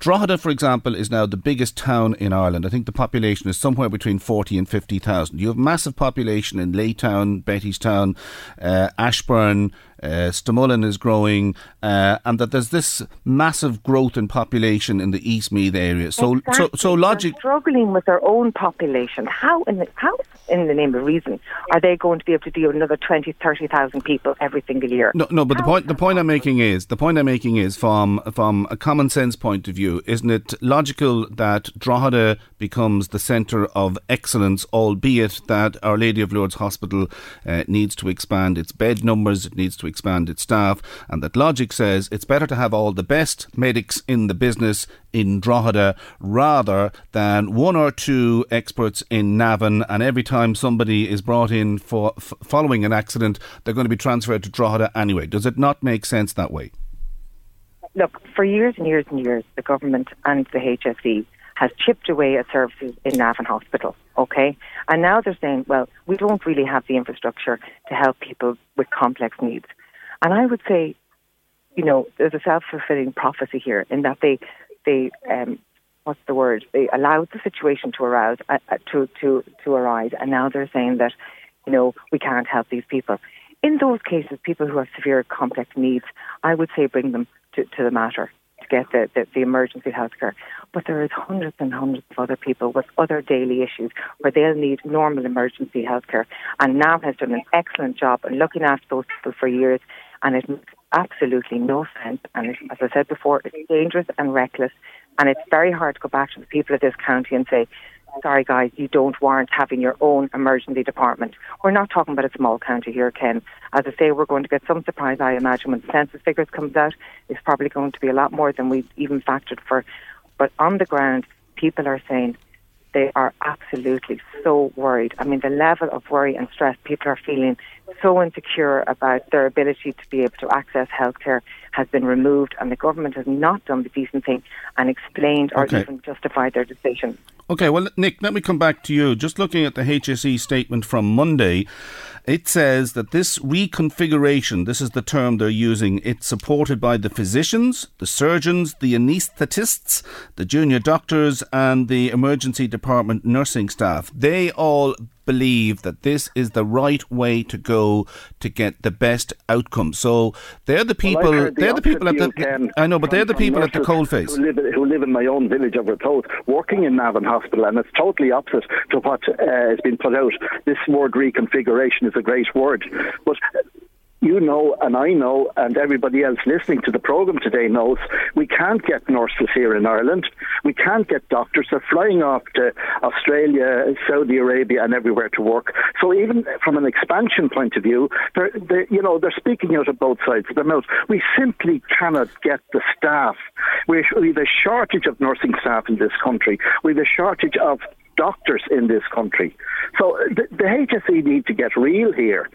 Drogheda, for example, is now the biggest town in Ireland. I think the population is somewhere between forty and fifty thousand. You have massive population in Laytown, Bettystown, uh, Ashburn. Uh, Stamullen is growing, uh, and that there's this massive growth in population in the East Meath area. So, exactly. so, so logic. They're struggling with their own population. How in the, how in the name of reason are they going to be able to deal with another twenty, thirty thousand people every single year? No, no. But how the point the point I'm making is the point I'm making is from from a common sense point of view, isn't it logical that Drogheda becomes the centre of excellence, albeit that Our Lady of Lourdes Hospital uh, needs to expand its bed numbers, it needs to expand its staff, and that logic says it's better to have all the best medics in the business in Drogheda rather than one or two experts in Navan, and every time somebody is brought in for f- following an accident, they're going to be transferred to Drogheda anyway. Does it not make sense that way? Look, for years and years and years, the government and the H S E has chipped away at services in Navan Hospital, okay? And now they're saying, well, we don't really have the infrastructure to help people with complex needs. And I would say, you know, there's a self-fulfilling prophecy here in that they, they um, what's the word? They allowed the situation to arise, uh, to, to, to arise, and now they're saying that, you know, we can't help these people. In those cases, people who have severe complex needs, I would say bring them to, to the matter, to get the, the, the emergency healthcare. But there is hundreds and hundreds of other people with other daily issues where they'll need normal emergency healthcare. And N A M has done an excellent job in looking after those people for years, and it makes absolutely no sense. And as I said before, it's dangerous and reckless, and it's very hard to go back to the people of this county and say, sorry guys, you don't warrant having your own emergency department. We're not talking about a small county here, Ken. As I say, we're going to get some surprise, I imagine, when the census figures comes out. It's probably going to be a lot more than we've even factored for. But on the ground, people are saying they are absolutely so worried. I mean, the level of worry and stress, people are feeling so insecure about their ability to be able to access healthcare has been removed, and the government has not done the decent thing and explained or okay. even justified their decision. Okay, well, Nick, let me come back to you. Just looking at the H S E statement from Monday, it says that this reconfiguration, this is the term they're using, it's supported by the physicians, the surgeons, the anaesthetists, the junior doctors and the emergency department nursing staff. They all believe that this is the right way to go to get the best outcome. So they're the people. Well, the they're the people at the. Ken, I know, but from, they're the people at the coalface who live, who live in my own village of Oireachtas, working in Navan Hospital, and it's totally opposite to what uh, has been put out. This word reconfiguration is a great word, but you know and I know and everybody else listening to the programme today knows, we can't get nurses here in Ireland. We can't get doctors. They're flying off to Australia, Saudi Arabia and everywhere to work. So even from an expansion point of view, they're, they're, you know, they're speaking out of both sides of their mouth. We simply cannot get the staff. We have a shortage of nursing staff in this country. We have a shortage of doctors in this country. So the, the H S E need to get real here.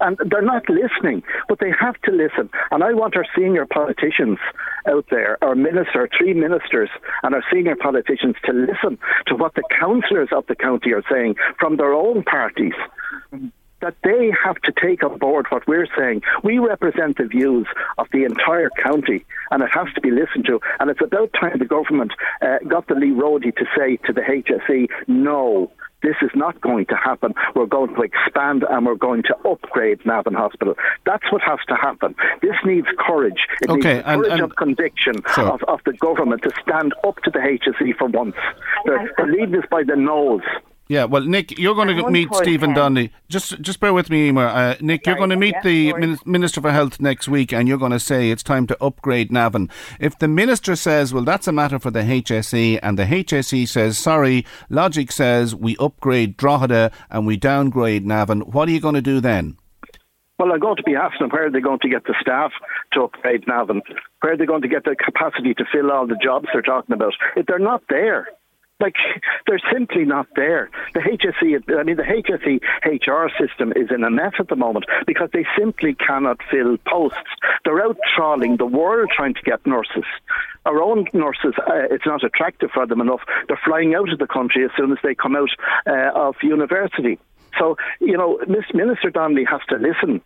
And they're not listening, but they have to listen. And I want our senior politicians out there, our minister, three ministers and our senior politicians to listen to what the councillors of the county are saying from their own parties, that they have to take on board what we're saying. We represent the views of the entire county and it has to be listened to. And it's about time the government uh, got the Lee Roddy to say to the H S E, no, this is not going to happen. We're going to expand and we're going to upgrade Navan Hospital. That's what has to happen. This needs courage. It okay, needs and, courage and, of conviction so. of, of the government to stand up to the H S E for once. They're, they're leading us by the nose. Yeah, well, Nick, you're going to meet Stephen Donnelly. Just just bear with me, Emer. Uh, Nick, you're going to meet the Min- Minister for Health next week and you're going to say it's time to upgrade Navan. If the Minister says, well, that's a matter for the H S E, and the H S E says, sorry, logic says we upgrade Drogheda and we downgrade Navan, what are you going to do then? Well, I'm going to be asking them where they're going to get the staff to upgrade Navan, where they're going to get the capacity to fill all the jobs they're talking about. If they're not there... Like, they're simply not there. The H S E, I mean, the H S E H R system is in a mess at the moment because they simply cannot fill posts. They're out trawling the world trying to get nurses. Our own nurses, uh, it's not attractive for them enough. They're flying out of the country as soon as they come out uh, of university. So, you know, Minister Donnelly has to listen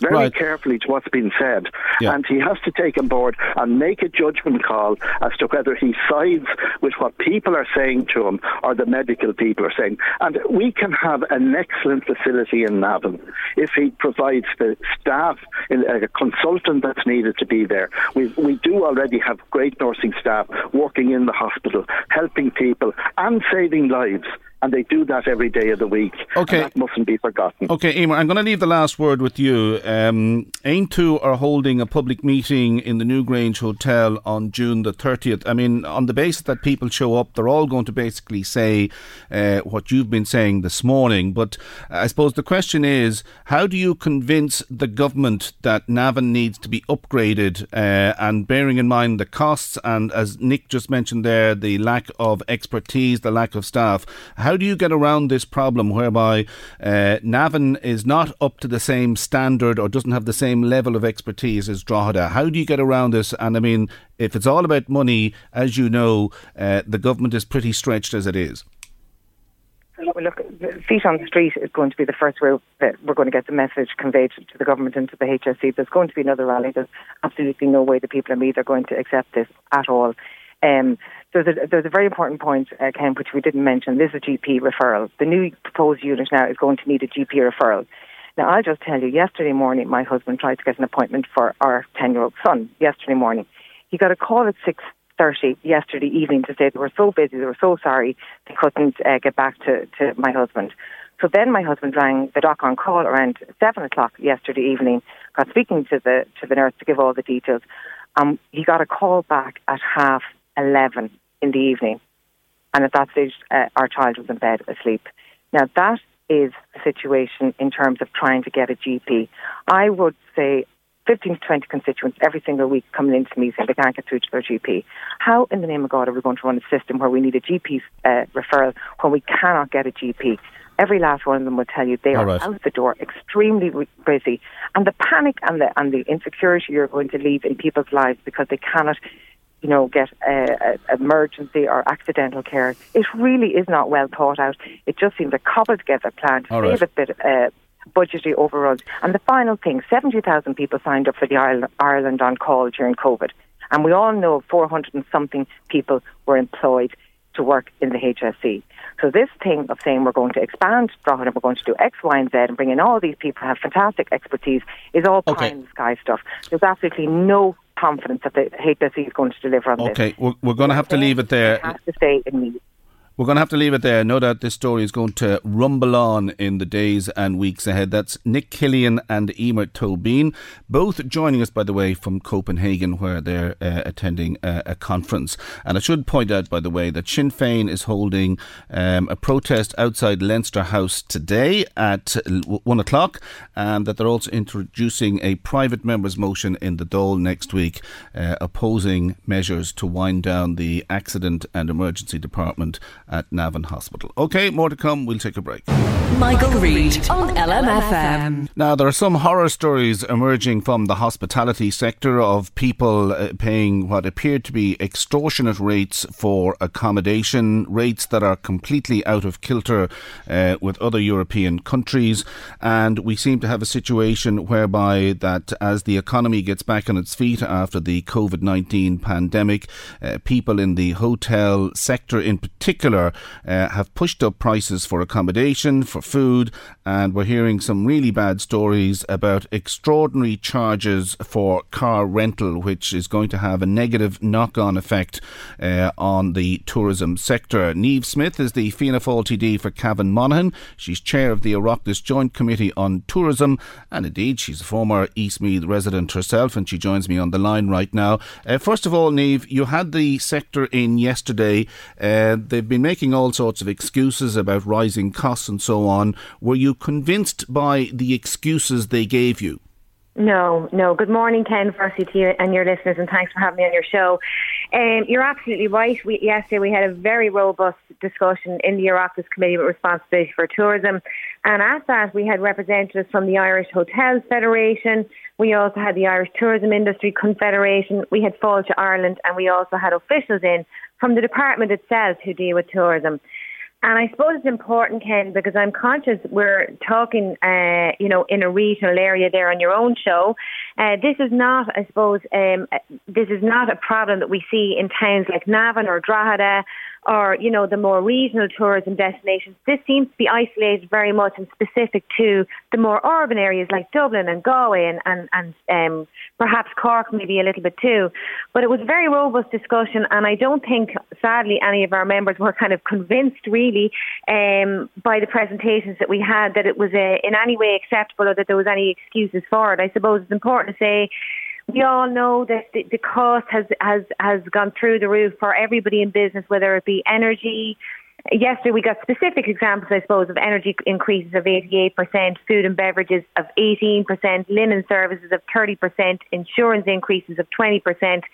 very right. carefully to what's been said, yeah. and he has to take on board and make a judgment call as to whether he sides with what people are saying to him or the medical people are saying. And we can have an excellent facility in Navan if he provides the staff, a consultant that's needed to be there. We we do already have great nursing staff working in the hospital, helping people and saving lives. And they do that every day of the week. Okay. And that mustn't be forgotten. Okay, Emer, I'm going to leave the last word with you. Um, Aontú are holding a public meeting in the Newgrange Hotel on June the thirtieth. I mean, on the basis that people show up, they're all going to basically say uh, what you've been saying this morning. But I suppose the question is, how do you convince the government that Navan needs to be upgraded? Uh, and bearing in mind the costs and, as Nick just mentioned there, the lack of expertise, the lack of staff, how How do you get around this problem whereby uh, Navan is not up to the same standard or doesn't have the same level of expertise as Drogheda? How do you get around this? And I mean, if it's all about money, as you know, uh, the government is pretty stretched as it is. Look, feet on the street is going to be the first way that we're going to get the message conveyed to the government and to the H S E. There's going to be another rally. There's absolutely no way the people in Meath are going to accept this at all. Um, there's, a, there's a very important point, uh, Ken, which we didn't mention. This is a G P referral. The new proposed unit now is going to need a G P referral. Now, I'll just tell you, yesterday morning, my husband tried to get an appointment for our ten-year-old son yesterday morning. He got a call at six thirty yesterday evening to say they were so busy, they were so sorry, they couldn't uh, get back to, to my husband. So then my husband rang the doc on call around seven o'clock yesterday evening, got speaking to the, to the nurse to give all the details. Um, he got a call back at half eleven in the evening, and at that stage uh, our child was in bed asleep. Now that is the situation in terms of trying to get a G P. I would say fifteen to twenty constituents every single week coming into me saying they can't get through to their G P. How in the name of God are we going to run a system where we need a G P uh, referral when we cannot get a G P? Every last one of them will tell you they All are right. out the door, extremely busy, and the panic and the, and the insecurity you're going to leave in people's lives because they cannot you know, get uh, emergency or accidental care. It really is not well thought out. It just seems a cobbled-together plan to right. save a bit uh, budgetary overruns. And the final thing, seventy thousand people signed up for the Ireland on Call during COVID. And we all know four hundred and something people were employed to work in the H S E. So this thing of saying we're going to expand Drogheda, we're going to do X, Y and Z and bring in all these people who have fantastic expertise is all okay. pie in the sky stuff. There's absolutely no confidence that the H S E is going to deliver on okay. this. Okay, we're, we're going to have to leave it there. It has to stay in Meath. We're going to have to leave it there. No doubt this story is going to rumble on in the days and weeks ahead. That's Nick Killian and Emer Tobin, both joining us, by the way, from Copenhagen, where they're uh, attending a, a conference. And I should point out, by the way, that Sinn Féin is holding um, a protest outside Leinster House today at one o'clock, and that they're also introducing a private member's motion in the Dáil next week, uh, opposing measures to wind down the accident and emergency department at Navan Hospital. OK, more to come. We'll take a break. Michael Reid on L M F M. Now, there are some horror stories emerging from the hospitality sector of people uh, paying what appear to be extortionate rates for accommodation, rates that are completely out of kilter uh, with other European countries. And we seem to have a situation whereby that as the economy gets back on its feet after the covid nineteen pandemic, uh, people in the hotel sector in particular uh, have pushed up prices for accommodation, for food, and we're hearing some really bad stories about extraordinary charges for car rental, which is going to have a negative knock-on effect uh, on the tourism sector. Niamh Smyth is the Fianna Fáil T D for Cavan Monaghan. She's chair of the Oireachtas Joint Committee on Tourism, and indeed she's a former Eastmeath resident herself, and she joins me on the line right now. Uh, first of all, Niamh, you had the sector in yesterday. Uh, they've been making all sorts of excuses about rising costs and so on. Were you convinced by the excuses they gave you? No, no. Good morning, Ken, firstly to you and your listeners, and thanks for having me on your show. Um, you're absolutely right. We, yesterday we had a very robust discussion in the Oireachtas Committee with Responsibility for Tourism, and at that we had representatives from the Irish Hotels Federation. We also had the Irish Tourism Industry Confederation. We had Fáil to Ireland, and we also had officials in from the department itself who deal with tourism. And I suppose it's important, Ken, because I'm conscious we're talking, uh, you know, in a regional area there on your own show. Uh, this is not, I suppose, um, this is not a problem that we see in towns like Navan or Drogheda or, you know, the more regional tourism destinations. This seems to be isolated very much and specific to the more urban areas like Dublin and Galway and, and, and um, perhaps Cork maybe a little bit too. But it was a very robust discussion, and I don't think, sadly, any of our members were kind of convinced really um, by the presentations that we had that it was uh, in any way acceptable or that there was any excuses for it. I suppose it's important to say we all know that the cost has, has, has gone through the roof for everybody in business, whether it be energy. Yesterday we got specific examples, I suppose, of energy increases of eighty-eight percent, food and beverages of eighteen percent, linen services of thirty percent, insurance increases of twenty percent.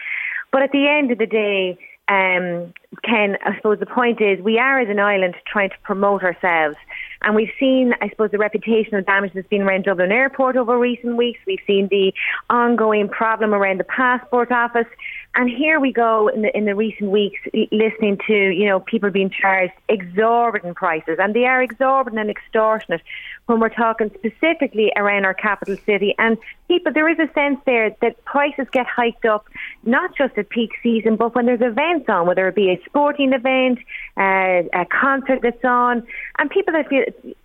But at the end of the day, um, Ken, I suppose the point is we are as an island trying to promote ourselves. And we've seen, I suppose, the reputational damage that's been around Dublin Airport over recent weeks. We've seen the ongoing problem around the passport office. And here we go in the in the recent weeks listening to, you know, people being charged exorbitant prices. And they are exorbitant and extortionate when we're talking specifically around our capital city. And people, there is a sense there that prices get hiked up, not just at peak season, but when there's events on, whether it be a sporting event, uh, a concert that's on. And people that feel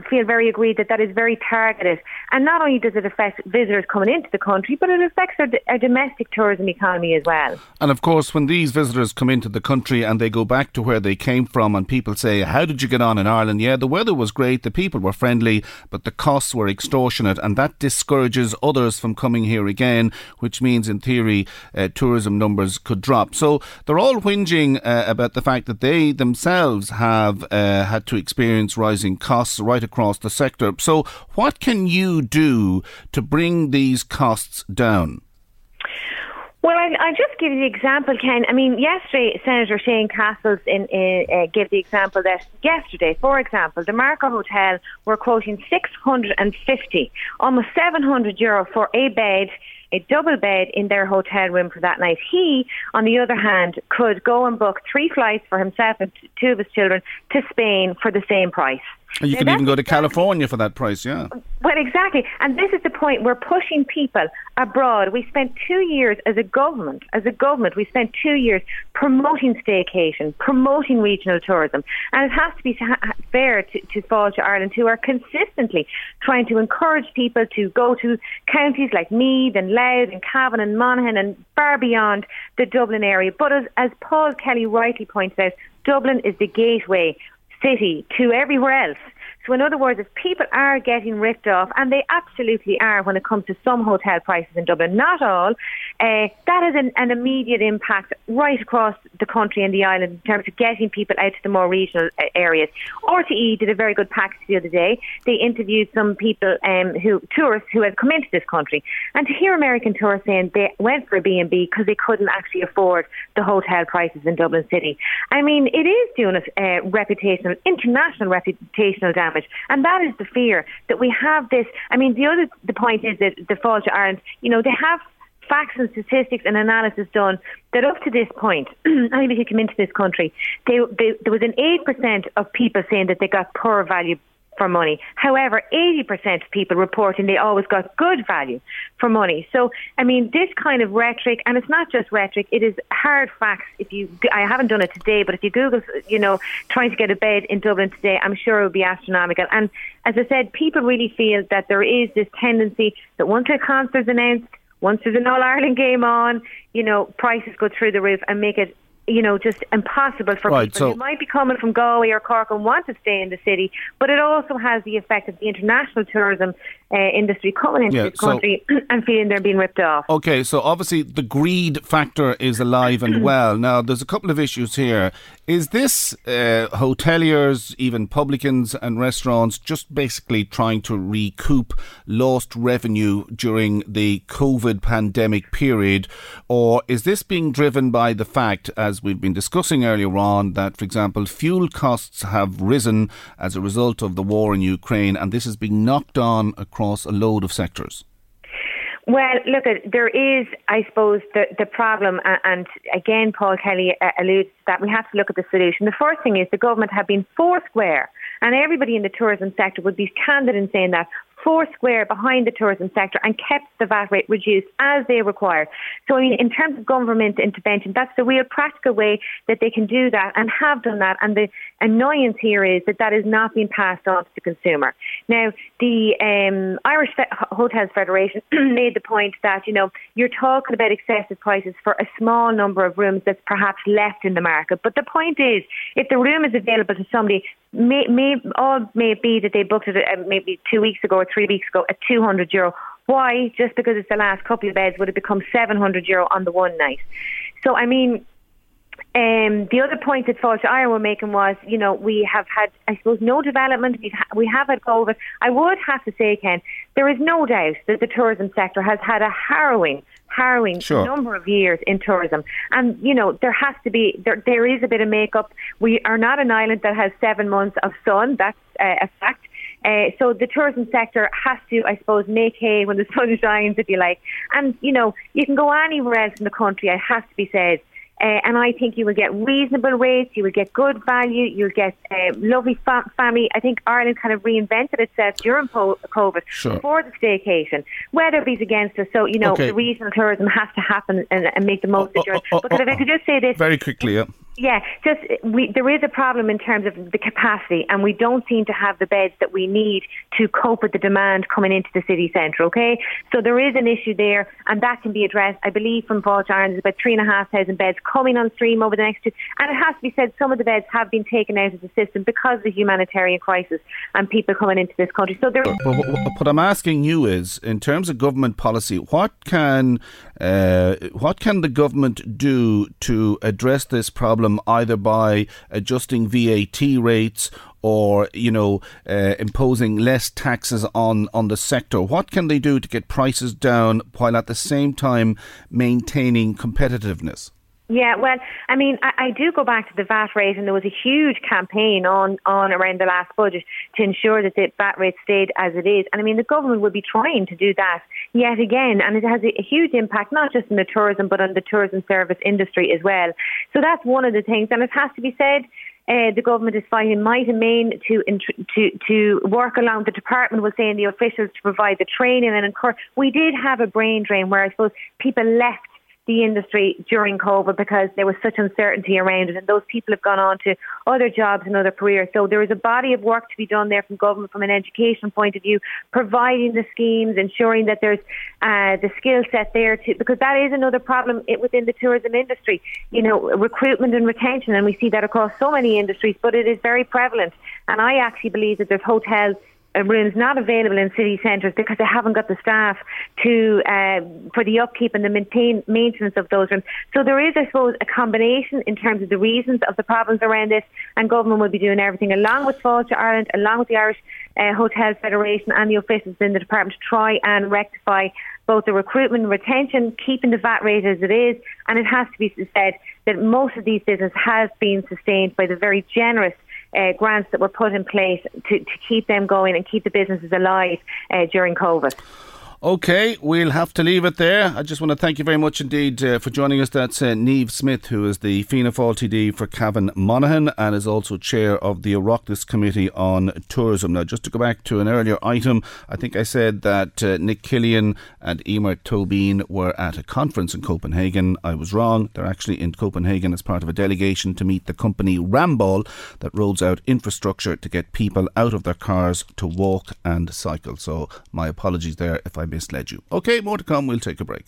feel very agreed that that is very targeted. And not only does it affect visitors coming into the country, but it affects our, our domestic tourism economy as well. And of course, when these visitors come into the country and they go back to where they came from and people say, how did you get on in Ireland? Yeah, the weather was great, the people were friendly, but the costs were extortionate, and that discourages others from coming here again, which means in theory uh, tourism numbers could drop. So they're all whinging uh, about the fact that they themselves have uh, had to experience rising costs right across the sector. So what can you do to bring these costs down? Well, I, I'll just give you the example, Ken. I mean, yesterday, Senator Shane Castles in, in, uh, gave the example that yesterday, for example, the Marker Hotel were quoting six hundred fifty, almost seven hundred euro for a bed, a double bed in their hotel room for that night. He, on the other hand, could go and book three flights for himself and two of his children to Spain for the same price. You now could even go to California for that price, yeah. Well, exactly. And this is the point. We're pushing people abroad. We spent two years as a government, as a government, we spent two years promoting staycation, promoting regional tourism. And it has to be fair to, to Fáil to Ireland, who are consistently trying to encourage people to go to counties like Meath and Louth and Cavan and Monaghan and far beyond the Dublin area. But as, as Paul Kelly rightly points out, Dublin is the gateway city to everywhere else. So in other words, if people are getting ripped off, and they absolutely are when it comes to some hotel prices in Dublin, not all, uh, that has an, an immediate impact right across the country and the island in terms of getting people out to the more regional areas. R T E did a very good package the other day. They interviewed some people, um, who tourists who had come into this country. And to hear American tourists saying they went for a B and B because they couldn't actually afford the hotel prices in Dublin City. I mean, it is doing a uh, reputational, international reputational damage. And that is the fear that we have this. I mean, the other the point is that the fall to Ireland, you know, they have facts and statistics and analysis done that up to this point, anybody who came into this country, they, they, there was an eight percent of people saying that they got poor value for money. However, eighty percent of people reporting they always got good value for money. So, I mean, this kind of rhetoric, and it's not just rhetoric, it is hard facts. If you, I haven't done it today, but if you Google, you know, trying to get a bed in Dublin today, I'm sure it would be astronomical. And as I said, people really feel that there is this tendency that once a concert's announced, once there's an All-Ireland game on, you know, prices go through the roof and make it, you know, just impossible for right, people so who might be coming from Galway or Cork and want to stay in the city, but it also has the effect of the international tourism uh, industry coming into yeah, this country so, and feeling they're being ripped off. Okay, so obviously the greed factor is alive and well. Now, there's a couple of issues here. Is this uh, hoteliers, even publicans and restaurants, just basically trying to recoup lost revenue during the COVID pandemic period, or is this being driven by the fact, as we've been discussing earlier on, that, for example, fuel costs have risen as a result of the war in Ukraine, and this is being knocked on across a load of sectors? Well, look, there is, I suppose, the, the problem, and again, Paul Kelly alludes to that. We have to look at the solution. The first thing is the government have been foursquare, and everybody in the tourism sector would be candid in saying that, foursquare behind the tourism sector and kept the V A T rate reduced as they required. So, I mean, in terms of government intervention, that's the real practical way that they can do that and have done that. And the annoyance here is that that is not being passed on to the consumer. Now, the um, Irish Fe- Hotels Federation made the point that, you know, you're talking about excessive prices for a small number of rooms that's perhaps left in the market. But the point is, if the room is available to somebody, May, may, all may be that they booked it uh, maybe two weeks ago or three weeks ago at two hundred euro. Why? Just because it's the last couple of beds, would it become seven hundred euro on the one night? So, I mean, um, the other point that Fáilte Éire were making was, you know, we have had, I suppose, no development. We've ha- we have had COVID. I would have to say, Ken, there is no doubt that the tourism sector has had a harrowing harrowing sure. number of years in tourism, and you know there has to be there, there is a bit of makeup. We are not an island that has seven months of sun. That's uh, a fact. Uh, so the tourism sector has to, I suppose, make hay when the sun shines, if you like. And you know you can go anywhere else in the country, it has to be said. Uh, and I think you will get reasonable rates, you will get good value, you'll get uh, lovely fa- family. I think Ireland kind of reinvented itself during po- COVID sure. for the staycation. Weatherby's against us, so, you know, okay. the regional tourism has to happen and, and make the most oh, of it. Oh, but oh, if oh, I could just say this... Very quickly, yeah. Yeah, just we, there is a problem in terms of the capacity, and we don't seem to have the beds that we need to cope with the demand coming into the city centre, okay? So there is an issue there, and that can be addressed, I believe, from Fáilte Éire. There's about three thousand five hundred beds coming on stream over the next two. And it has to be said, some of the beds have been taken out of the system because of the humanitarian crisis and people coming into this country. So there. But, but, but what I'm asking you is, in terms of government policy, what can uh, what can the government do to address this problem? Either by adjusting V A T rates or, you know, uh, imposing less taxes on, on the sector. What can they do to get prices down while at the same time maintaining competitiveness? Yeah, well, I mean, I, I do go back to the V A T rate, and there was a huge campaign on, on around the last budget to ensure that the V A T rate stayed as it is. And I mean, the government will be trying to do that yet again, and it has a, a huge impact, not just on the tourism, but on the tourism service industry as well. So that's one of the things, and it has to be said. Uh, the government is fighting might and main to to to work along the department was saying the officials to provide the training and encourage. We did have a brain drain where I suppose people left the industry during COVID because there was such uncertainty around it, and those people have gone on to other jobs and other careers. So there is a body of work to be done there from government, from an education point of view, providing the schemes, ensuring that there's uh, the skill set there too, because that is another problem within the tourism industry, you know, recruitment and retention, and we see that across so many industries, but it is very prevalent. And I actually believe that there's hotels rooms not available in city centres because they haven't got the staff to uh, for the upkeep and the maintain, maintenance of those rooms. So there is, I suppose, a combination in terms of the reasons of the problems around this, and government will be doing everything along with Fall to Ireland, along with the Irish uh, Hotels Federation and the officials in the department to try and rectify both the recruitment and retention, keeping the V A T rate as it is. And it has to be said that most of these businesses has been sustained by the very generous Uh, grants that were put in place to, to keep them going and keep the businesses alive uh, during COVID. OK, we'll have to leave it there. I just want to thank you very much indeed uh, for joining us. That's uh, Niamh Smyth, who is the Fianna Fáil T D for Cavan Monaghan and is also chair of the Oireachtas Committee on Tourism. Now, just to go back to an earlier item, I think I said that uh, Nick Killian and Emer Tobin were at a conference in Copenhagen. I was wrong. They're actually in Copenhagen as part of a delegation to meet the company Ramboll that rolls out infrastructure to get people out of their cars to walk and cycle. So my apologies there if I misled you. OK, more to come. We'll take a break.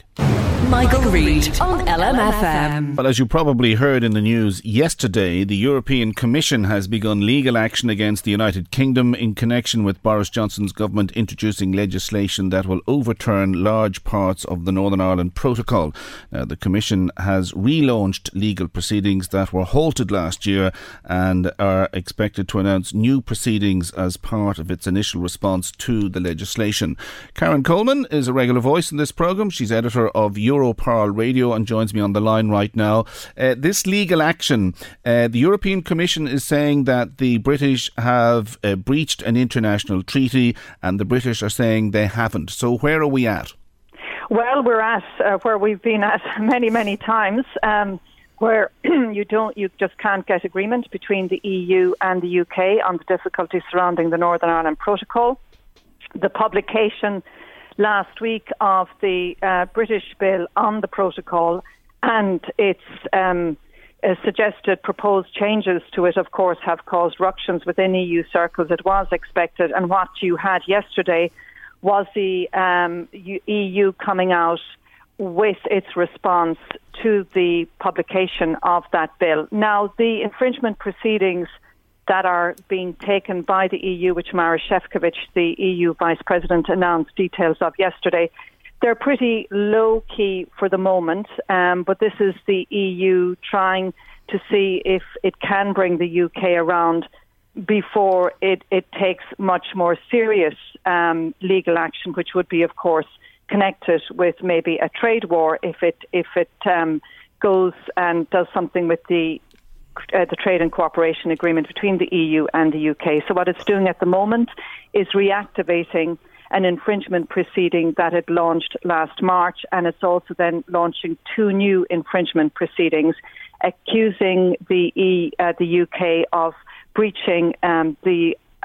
Michael, Michael Reid on L M F M. Well, as you probably heard in the news yesterday, the European Commission has begun legal action against the United Kingdom in connection with Boris Johnson's government introducing legislation that will overturn large parts of the Northern Ireland Protocol. Now, the Commission has relaunched legal proceedings that were halted last year and are expected to announce new proceedings as part of its initial response to the legislation. Karen Coleman is a regular voice in this programme. She's editor of Europarl Radio and joins me on the line right now. Uh, this legal action, uh, the European Commission is saying that the British have uh, breached an international treaty, and the British are saying they haven't. So where are we at? Well, we're at uh, where we've been at many, many times, um, where you don't, you just can't get agreement between the E U and the U K on the difficulties surrounding the Northern Ireland Protocol. The publication last week of the uh, British bill on the protocol and its um, uh, suggested proposed changes to it, of course, have caused ructions within E U circles. It was expected. And what you had yesterday was the um, E U coming out with its response to the publication of that bill. Now, the infringement proceedings that are being taken by the E U, which Maroš Šefčovič, the E U Vice President, announced details of yesterday. They're pretty low-key for the moment, um, but this is the E U trying to see if it can bring the U K around before it, it takes much more serious um, legal action, which would be, of course, connected with maybe a trade war if it, if it um, goes and does something with the Uh, the trade and cooperation agreement between the E U and the U K. So what it's doing at the moment is reactivating an infringement proceeding that it launched last March, and it's also then launching two new infringement proceedings accusing the e, uh, the U K of breaching um, the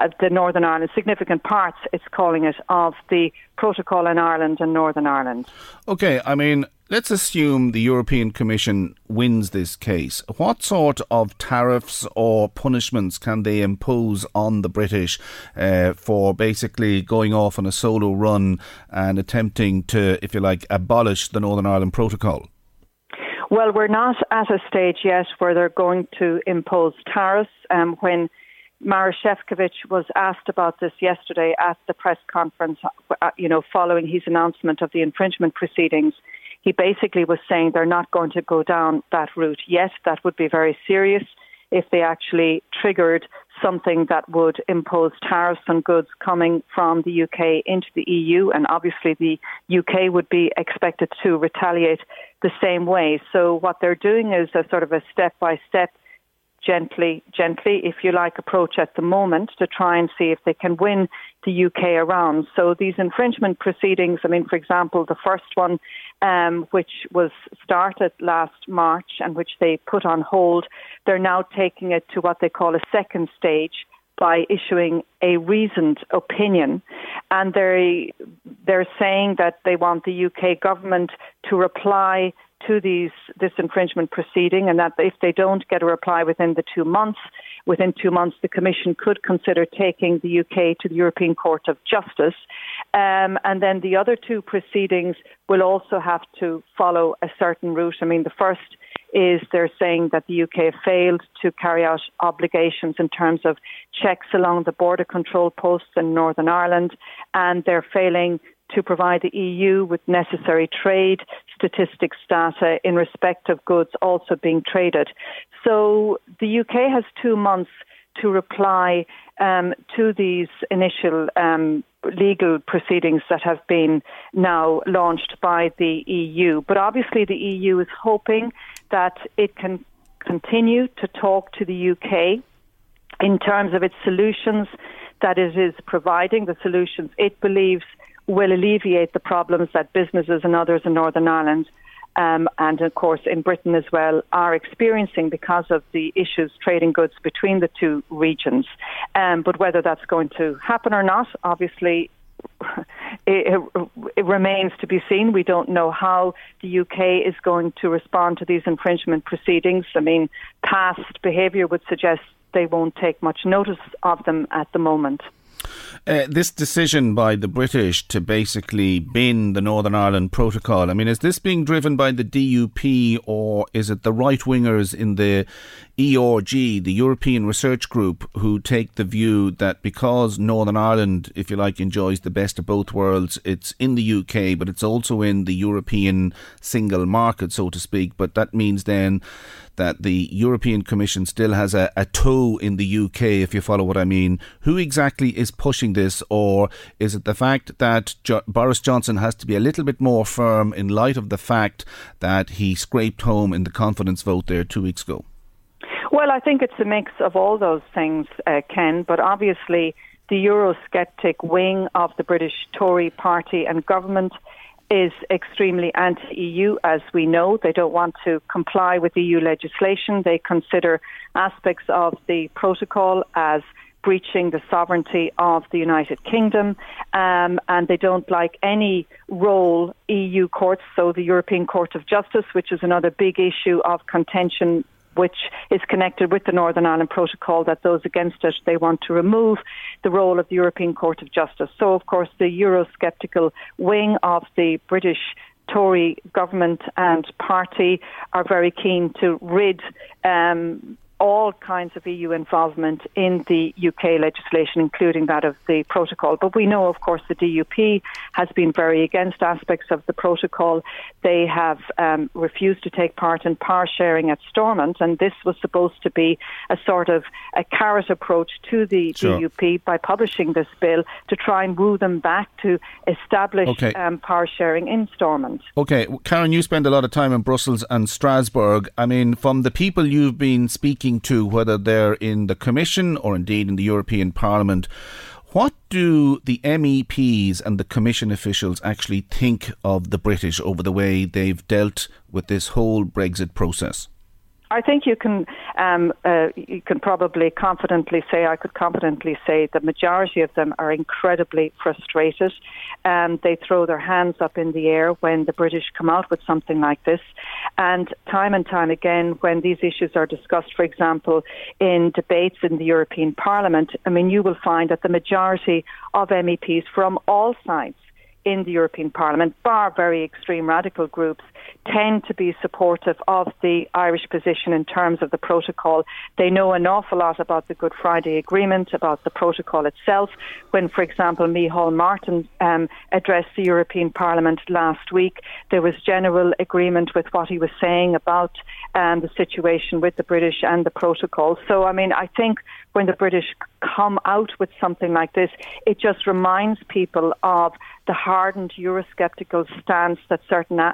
uh, the Northern Ireland, significant parts, it's calling it, of the protocol in Ireland and Northern Ireland. Okay, I mean, let's assume the European Commission wins this case. What sort of tariffs or punishments can they impose on the British uh, for basically going off on a solo run and attempting to, if you like, abolish the Northern Ireland Protocol? Well, we're not at a stage yet where they're going to impose tariffs. Um, when Maroš Šefčovič was asked about this yesterday at the press conference, you know, following his announcement of the infringement proceedings, he basically was saying they're not going to go down that route yet. That would be very serious if they actually triggered something that would impose tariffs on goods coming from the U K into the E U. And obviously the U K would be expected to retaliate the same way. So what they're doing is a sort of a step-by-step, gently, gently, if you like, approach at the moment to try and see if they can win the U K around. So these infringement proceedings, I mean, for example, the first one, um, which was started last March and which they put on hold, they're now taking it to what they call a second stage by issuing a reasoned opinion. And they They're saying that they want the U K government to reply to these, this infringement proceeding, and that if they don't get a reply within the two months, within two months the Commission could consider taking the U K to the European Court of Justice. Um, and then the other two proceedings will also have to follow a certain route. I mean, the first is they're saying that the U K failed to carry out obligations in terms of checks along the border control posts in Northern Ireland, and they're failing to provide the E U with necessary trade statistics data in respect of goods also being traded. So the U K has two months to reply um, to these initial um, legal proceedings that have been now launched by the E U. But obviously the E U is hoping that it can continue to talk to the U K in terms of its solutions that it is providing, the solutions it believes will alleviate the problems that businesses and others in Northern Ireland um, and, of course, in Britain as well, are experiencing because of the issues trading goods between the two regions. Um, but whether that's going to happen or not, obviously, it, it remains to be seen. We don't know how the U K is going to respond to these infringement proceedings. I mean, past behaviour would suggest they won't take much notice of them at the moment. Uh, this decision by the British to basically bin the Northern Ireland Protocol, I mean, is this being driven by the D U P, or is it the right-wingers in the E R G, the European Research Group, who take the view that because Northern Ireland, if you like, enjoys the best of both worlds, it's in the U K, but it's also in the European single market, so to speak, but that means then that the European Commission still has a, a toe in the U K, if you follow what I mean. Who exactly is pushing this, or is it the fact that jo- Boris Johnson has to be a little bit more firm in light of the fact that he scraped home in the confidence vote there two weeks ago? Well, I think it's a mix of all those things, uh, Ken, but obviously the Eurosceptic wing of the British Tory party and government is extremely anti-E U, as we know. They don't want to comply with E U legislation. They consider aspects of the protocol as breaching the sovereignty of the United Kingdom, um, and they don't like any role E U courts, so the European Court of Justice, which is another big issue of contention which is connected with the Northern Ireland Protocol, that those against it, they want to remove the role of the European Court of Justice. So, of course, the Eurosceptical wing of the British Tory government and party are very keen to rid um, all kinds of E U involvement in the U K legislation, including that of the protocol. But we know, of course, the D U P has been very against aspects of the protocol. They have um, refused to take part in power sharing at Stormont, and this was supposed to be a sort of a carrot approach to the sure. D U P by publishing this bill to try and woo them back to establish okay. um, power sharing in Stormont. Okay, Karen, you spend a lot of time in Brussels and Strasbourg. I mean, from the people you've been speaking to, whether they're in the Commission or indeed in the European Parliament, what do the M E Ps and the Commission officials actually think of the British over the way they've dealt with this whole Brexit process? I think you can um, uh, you can probably confidently say, I could confidently say, the majority of them are incredibly frustrated. Um, they throw their hands up in the air when the British come out with something like this. And time and time again, when these issues are discussed, for example, in debates in the European Parliament, I mean, you will find that the majority of M E Ps from all sides in the European Parliament, bar very extreme radical groups, tend to be supportive of the Irish position in terms of the protocol. They know an awful lot about the Good Friday Agreement, about the protocol itself. When, for example, Micheál Martin um, addressed the European Parliament last week, there was general agreement with what he was saying about um, the situation with the British and the protocol. So, I mean, I think when the British come out with something like this, it just reminds people of the hardened Eurosceptical stance that certain uh,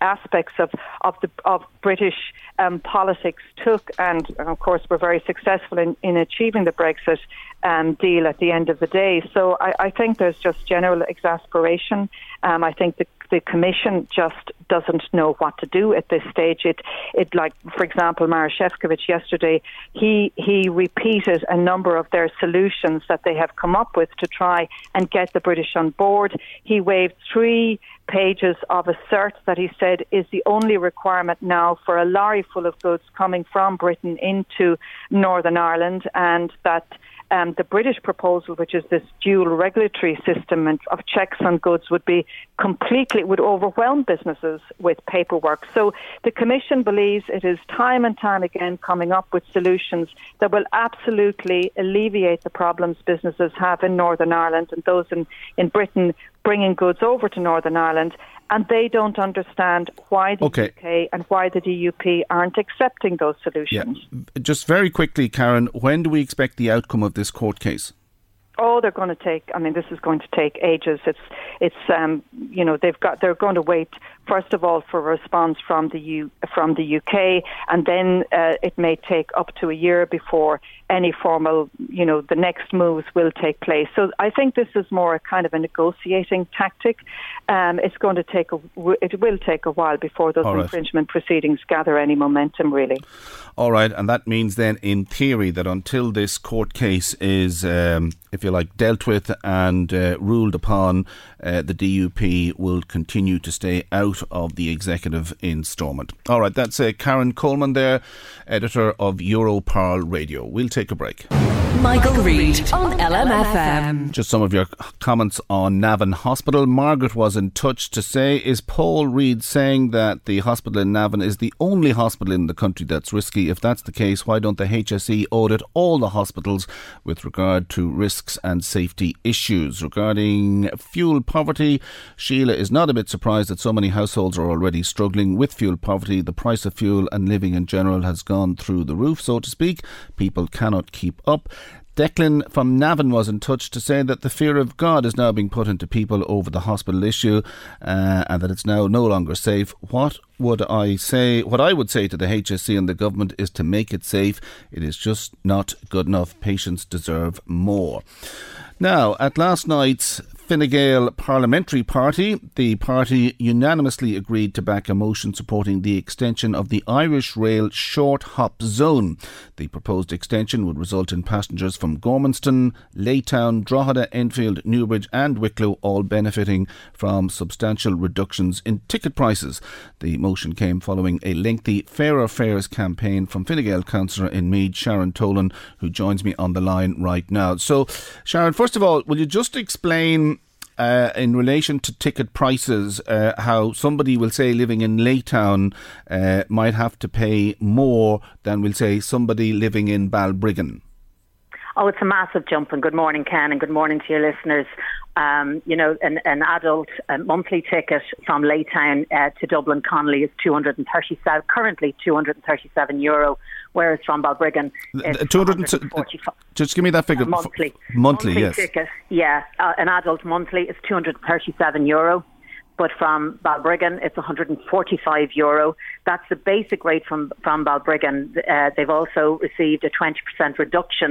aspects of of, the, of British um, politics took, and of course were very successful in, in achieving the Brexit um, deal at the end of the day. So I, I think there's just general exasperation. Um, I think the the Commission just doesn't know what to do at this stage. It, it like, for example, Maroš Šefčovič yesterday, he he repeated a number of their solutions that they have come up with to try and get the British on board. He waived three pages of a cert that he said is the only requirement now for a lorry full of goods coming from Britain into Northern Ireland, and that um, the British proposal, which is this dual regulatory system of checks on goods, would be completely, would overwhelm businesses with paperwork. So the Commission believes it is time and time again coming up with solutions that will absolutely alleviate the problems businesses have in Northern Ireland and those in, in Britain bringing goods over to Northern Ireland, and they don't understand why the okay. U K and why the D U P aren't accepting those solutions. Yeah. Just very quickly, Karen, when do we expect the outcome of this court case? Oh, they're going to take, I mean, this is going to take ages. It's, it's, um, you know, they've got, they're going to wait, first of all, for a response from the U, from the U K, and then uh, it may take up to a year before any formal, you know, the next moves will take place. So I think this is more a kind of a negotiating tactic. Um, it's going to take, a, it will take a while before those all infringement right. proceedings gather any momentum, really. All right, and that means then, in theory, that until this court case is, um, if you like, dealt with and uh, ruled upon, uh, the D U P will continue to stay out of the executive instalment. All right, that's uh, Karen Coleman there, editor of Europarl Radio. We'll take a break. Michael Reid on L M F M. Just some of your comments on Navan Hospital. Margaret was in touch to say, is Paul Reid saying that the hospital in Navan is the only hospital in the country that's risky? If that's the case, why don't the H S E audit all the hospitals with regard to risks and safety issues? Regarding fuel poverty, Sheila is not a bit surprised that so many households are already struggling with fuel poverty. The price of fuel and living in general has gone through the roof, so to speak. People cannot keep up. Declan from Navan was in touch to say that the fear of God is now being put into people over the hospital issue, uh, and that it's now no longer safe. What would I say? What I would say to the H S C and the government is to make it safe. It is just not good enough. Patients deserve more. Now, at last night's Fine Gael Parliamentary Party, the party unanimously agreed to back a motion supporting the extension of the Irish Rail short hop zone. The proposed extension would result in passengers from Gormanston, Laytown, Drogheda, Enfield, Newbridge and Wicklow all benefiting from substantial reductions in ticket prices. The motion came following a lengthy Fairer Fares campaign from Fine Gael councillor in Meath, Sharon Tolan, who joins me on the line right now. So, Sharon, first of all, will you just explain Uh, in relation to ticket prices, uh, how somebody will say living in Laytown uh, might have to pay more than will say somebody living in Balbriggan? Oh, it's a massive jump. And good morning, Ken, and good morning to your listeners. Um, you know, an, an adult uh, monthly ticket from Laytown uh, to Dublin Connolly is two hundred thirty-seven, currently two hundred thirty-seven euro, whereas from Balbriggan is two hundred forty-five. Just give me that figure. Uh, monthly. monthly. Monthly, yes. Ticket, yeah, uh, an adult monthly is two hundred thirty-seven euro. But from Balbriggan, it's one hundred forty-five euro. That's the basic rate from, from Balbriggan. Uh, they've also received a twenty percent reduction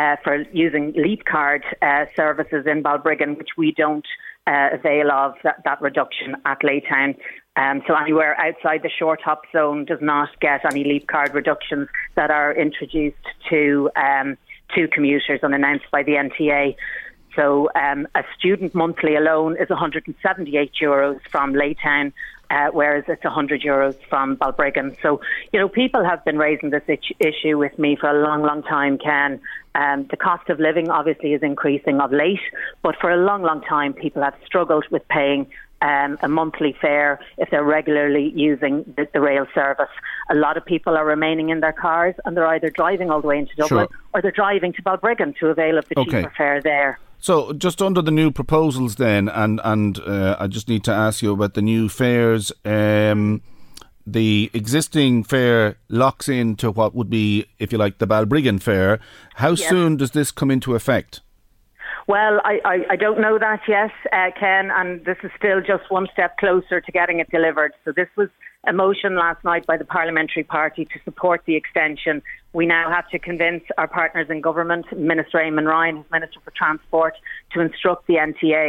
uh, for using Leap Card uh, services in Balbriggan, which we don't uh, avail of that, that reduction at Laytown. Um, so anywhere outside the short hop zone does not get any Leap Card reductions that are introduced to, um, to commuters and announced by the N T A. So um, a student monthly alone is one hundred seventy-eight euros from Laytown, uh, whereas it's one hundred euros from Balbriggan. So, you know, people have been raising this issue with me for a long, long time, Ken. Um, the cost of living obviously is increasing of late, but for a long, long time people have struggled with paying Um, a monthly fare if they're regularly using the, the rail service. A lot of people are remaining in their cars and they're either driving all the way into Dublin sure. or they're driving to Balbriggan to avail of the okay. cheaper fare there. So just under the new proposals then, and, and uh, I just need to ask you about the new fares. Um, the existing fare locks into what would be, if you like, the Balbriggan fare. How yes. soon does this come into effect? Well, I, I, I don't know that yet, uh, Ken, and this is still just one step closer to getting it delivered. So this was a motion last night by the Parliamentary Party to support the extension. We now have to convince our partners in government, Minister Eamon Ryan, Minister for Transport, to instruct the N T A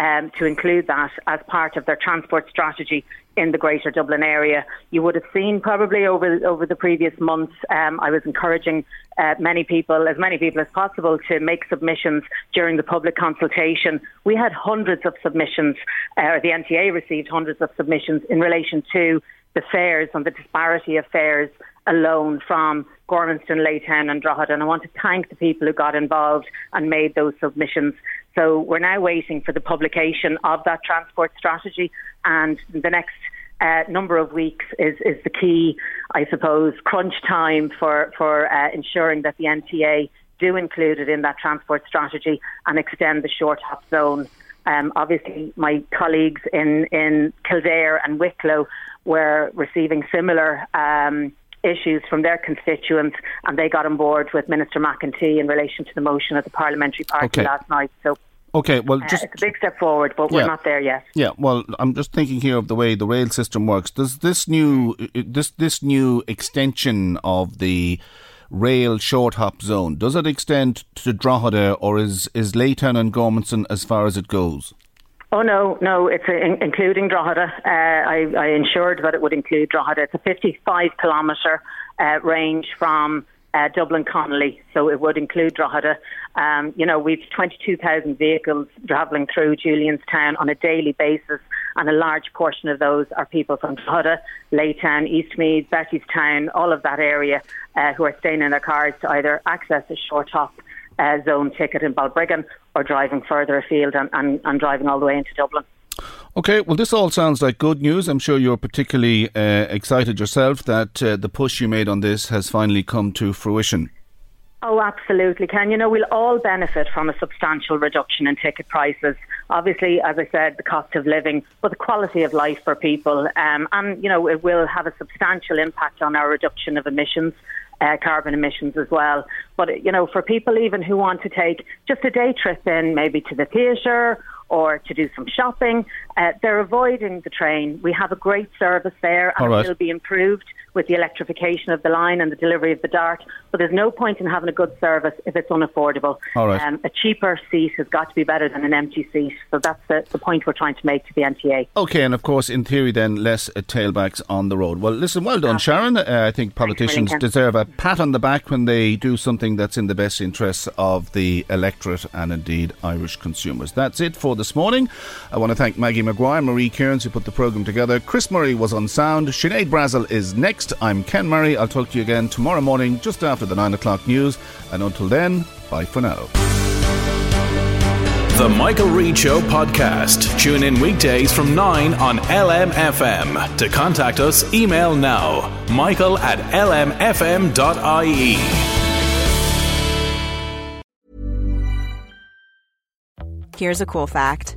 um, to include that as part of their transport strategy in the Greater Dublin area. You would have seen probably over over the previous months, um, I was encouraging uh, many people, as many people as possible, to make submissions during the public consultation. We had hundreds of submissions, uh, or the N T A received hundreds of submissions in relation to the fares and the disparity of fares alone from Gormanston, Leytown and Drogheda. And I want to thank the people who got involved and made those submissions. So we're now waiting for the publication of that transport strategy, and the next uh, number of weeks is, is the key, I suppose, crunch time for, for uh, ensuring that the N T A do include it in that transport strategy and extend the short hop zone. Um, obviously, my colleagues in, in Kildare and Wicklow were receiving similar um, issues from their constituents, and they got on board with Minister McEntee in relation to the motion at the parliamentary party okay. last night. So okay, well, just, uh, it's a big step forward, but yeah, we're not there yet. Yeah, well, I'm just thinking here of the way the rail system works. Does this new this this new extension of the rail short hop zone, does it extend to Drogheda, or is, is Leytown and Gormanston as far as it goes? Oh, no, no, it's a, in, including Drogheda. Uh, I, I ensured that it would include Drogheda. It's a fifty-five kilometre uh, range from uh, Dublin Connolly, so it would include Drogheda. Um, you know, we've twenty-two thousand vehicles travelling through Julianstown on a daily basis, and a large portion of those are people from Drogheda, Leytown, Eastmead, Bettystown, all of that area, uh, who are staying in their cars to either access a short hop uh, zone ticket in Balbriggan or driving further afield and, and, and driving all the way into Dublin. Okay, well, this all sounds like good news. I'm sure you're particularly uh, excited yourself that uh, the push you made on this has finally come to fruition. Oh, absolutely, Ken. You know, we'll all benefit from a substantial reduction in ticket prices. Obviously, as I said, the cost of living, but the quality of life for people. Um, and, you know, it will have a substantial impact on our reduction of emissions, uh, carbon emissions as well. But, you know, for people even who want to take just a day trip in, maybe to the theatre or to do some shopping, uh, they're avoiding the train. We have a great service there, and right. it will be improved with the electrification of the line and the delivery of the D A R T, but there's no point in having a good service if it's unaffordable. All right. Um, a cheaper seat has got to be better than an empty seat, so that's the, the point we're trying to make to the N T A. OK, and of course, in theory then, less uh, tailbacks on the road. Well, listen, well done, Sharon. Uh, I think politicians deserve a pat on the back when they do something that's in the best interests of the electorate and indeed Irish consumers. That's it for this morning. I want to thank Maggie Maguire, Marie Kearns, who put the programme together. Chris Murray was on sound. Sinead Brazel is next. I'm Ken Murray. I'll talk to you again tomorrow morning just after the nine o'clock news. And until then, bye for now. The Michael Reid Show podcast. Tune in weekdays from nine on L M F M. To contact us, email now, michael at l m f m dot i e. Here's a cool fact.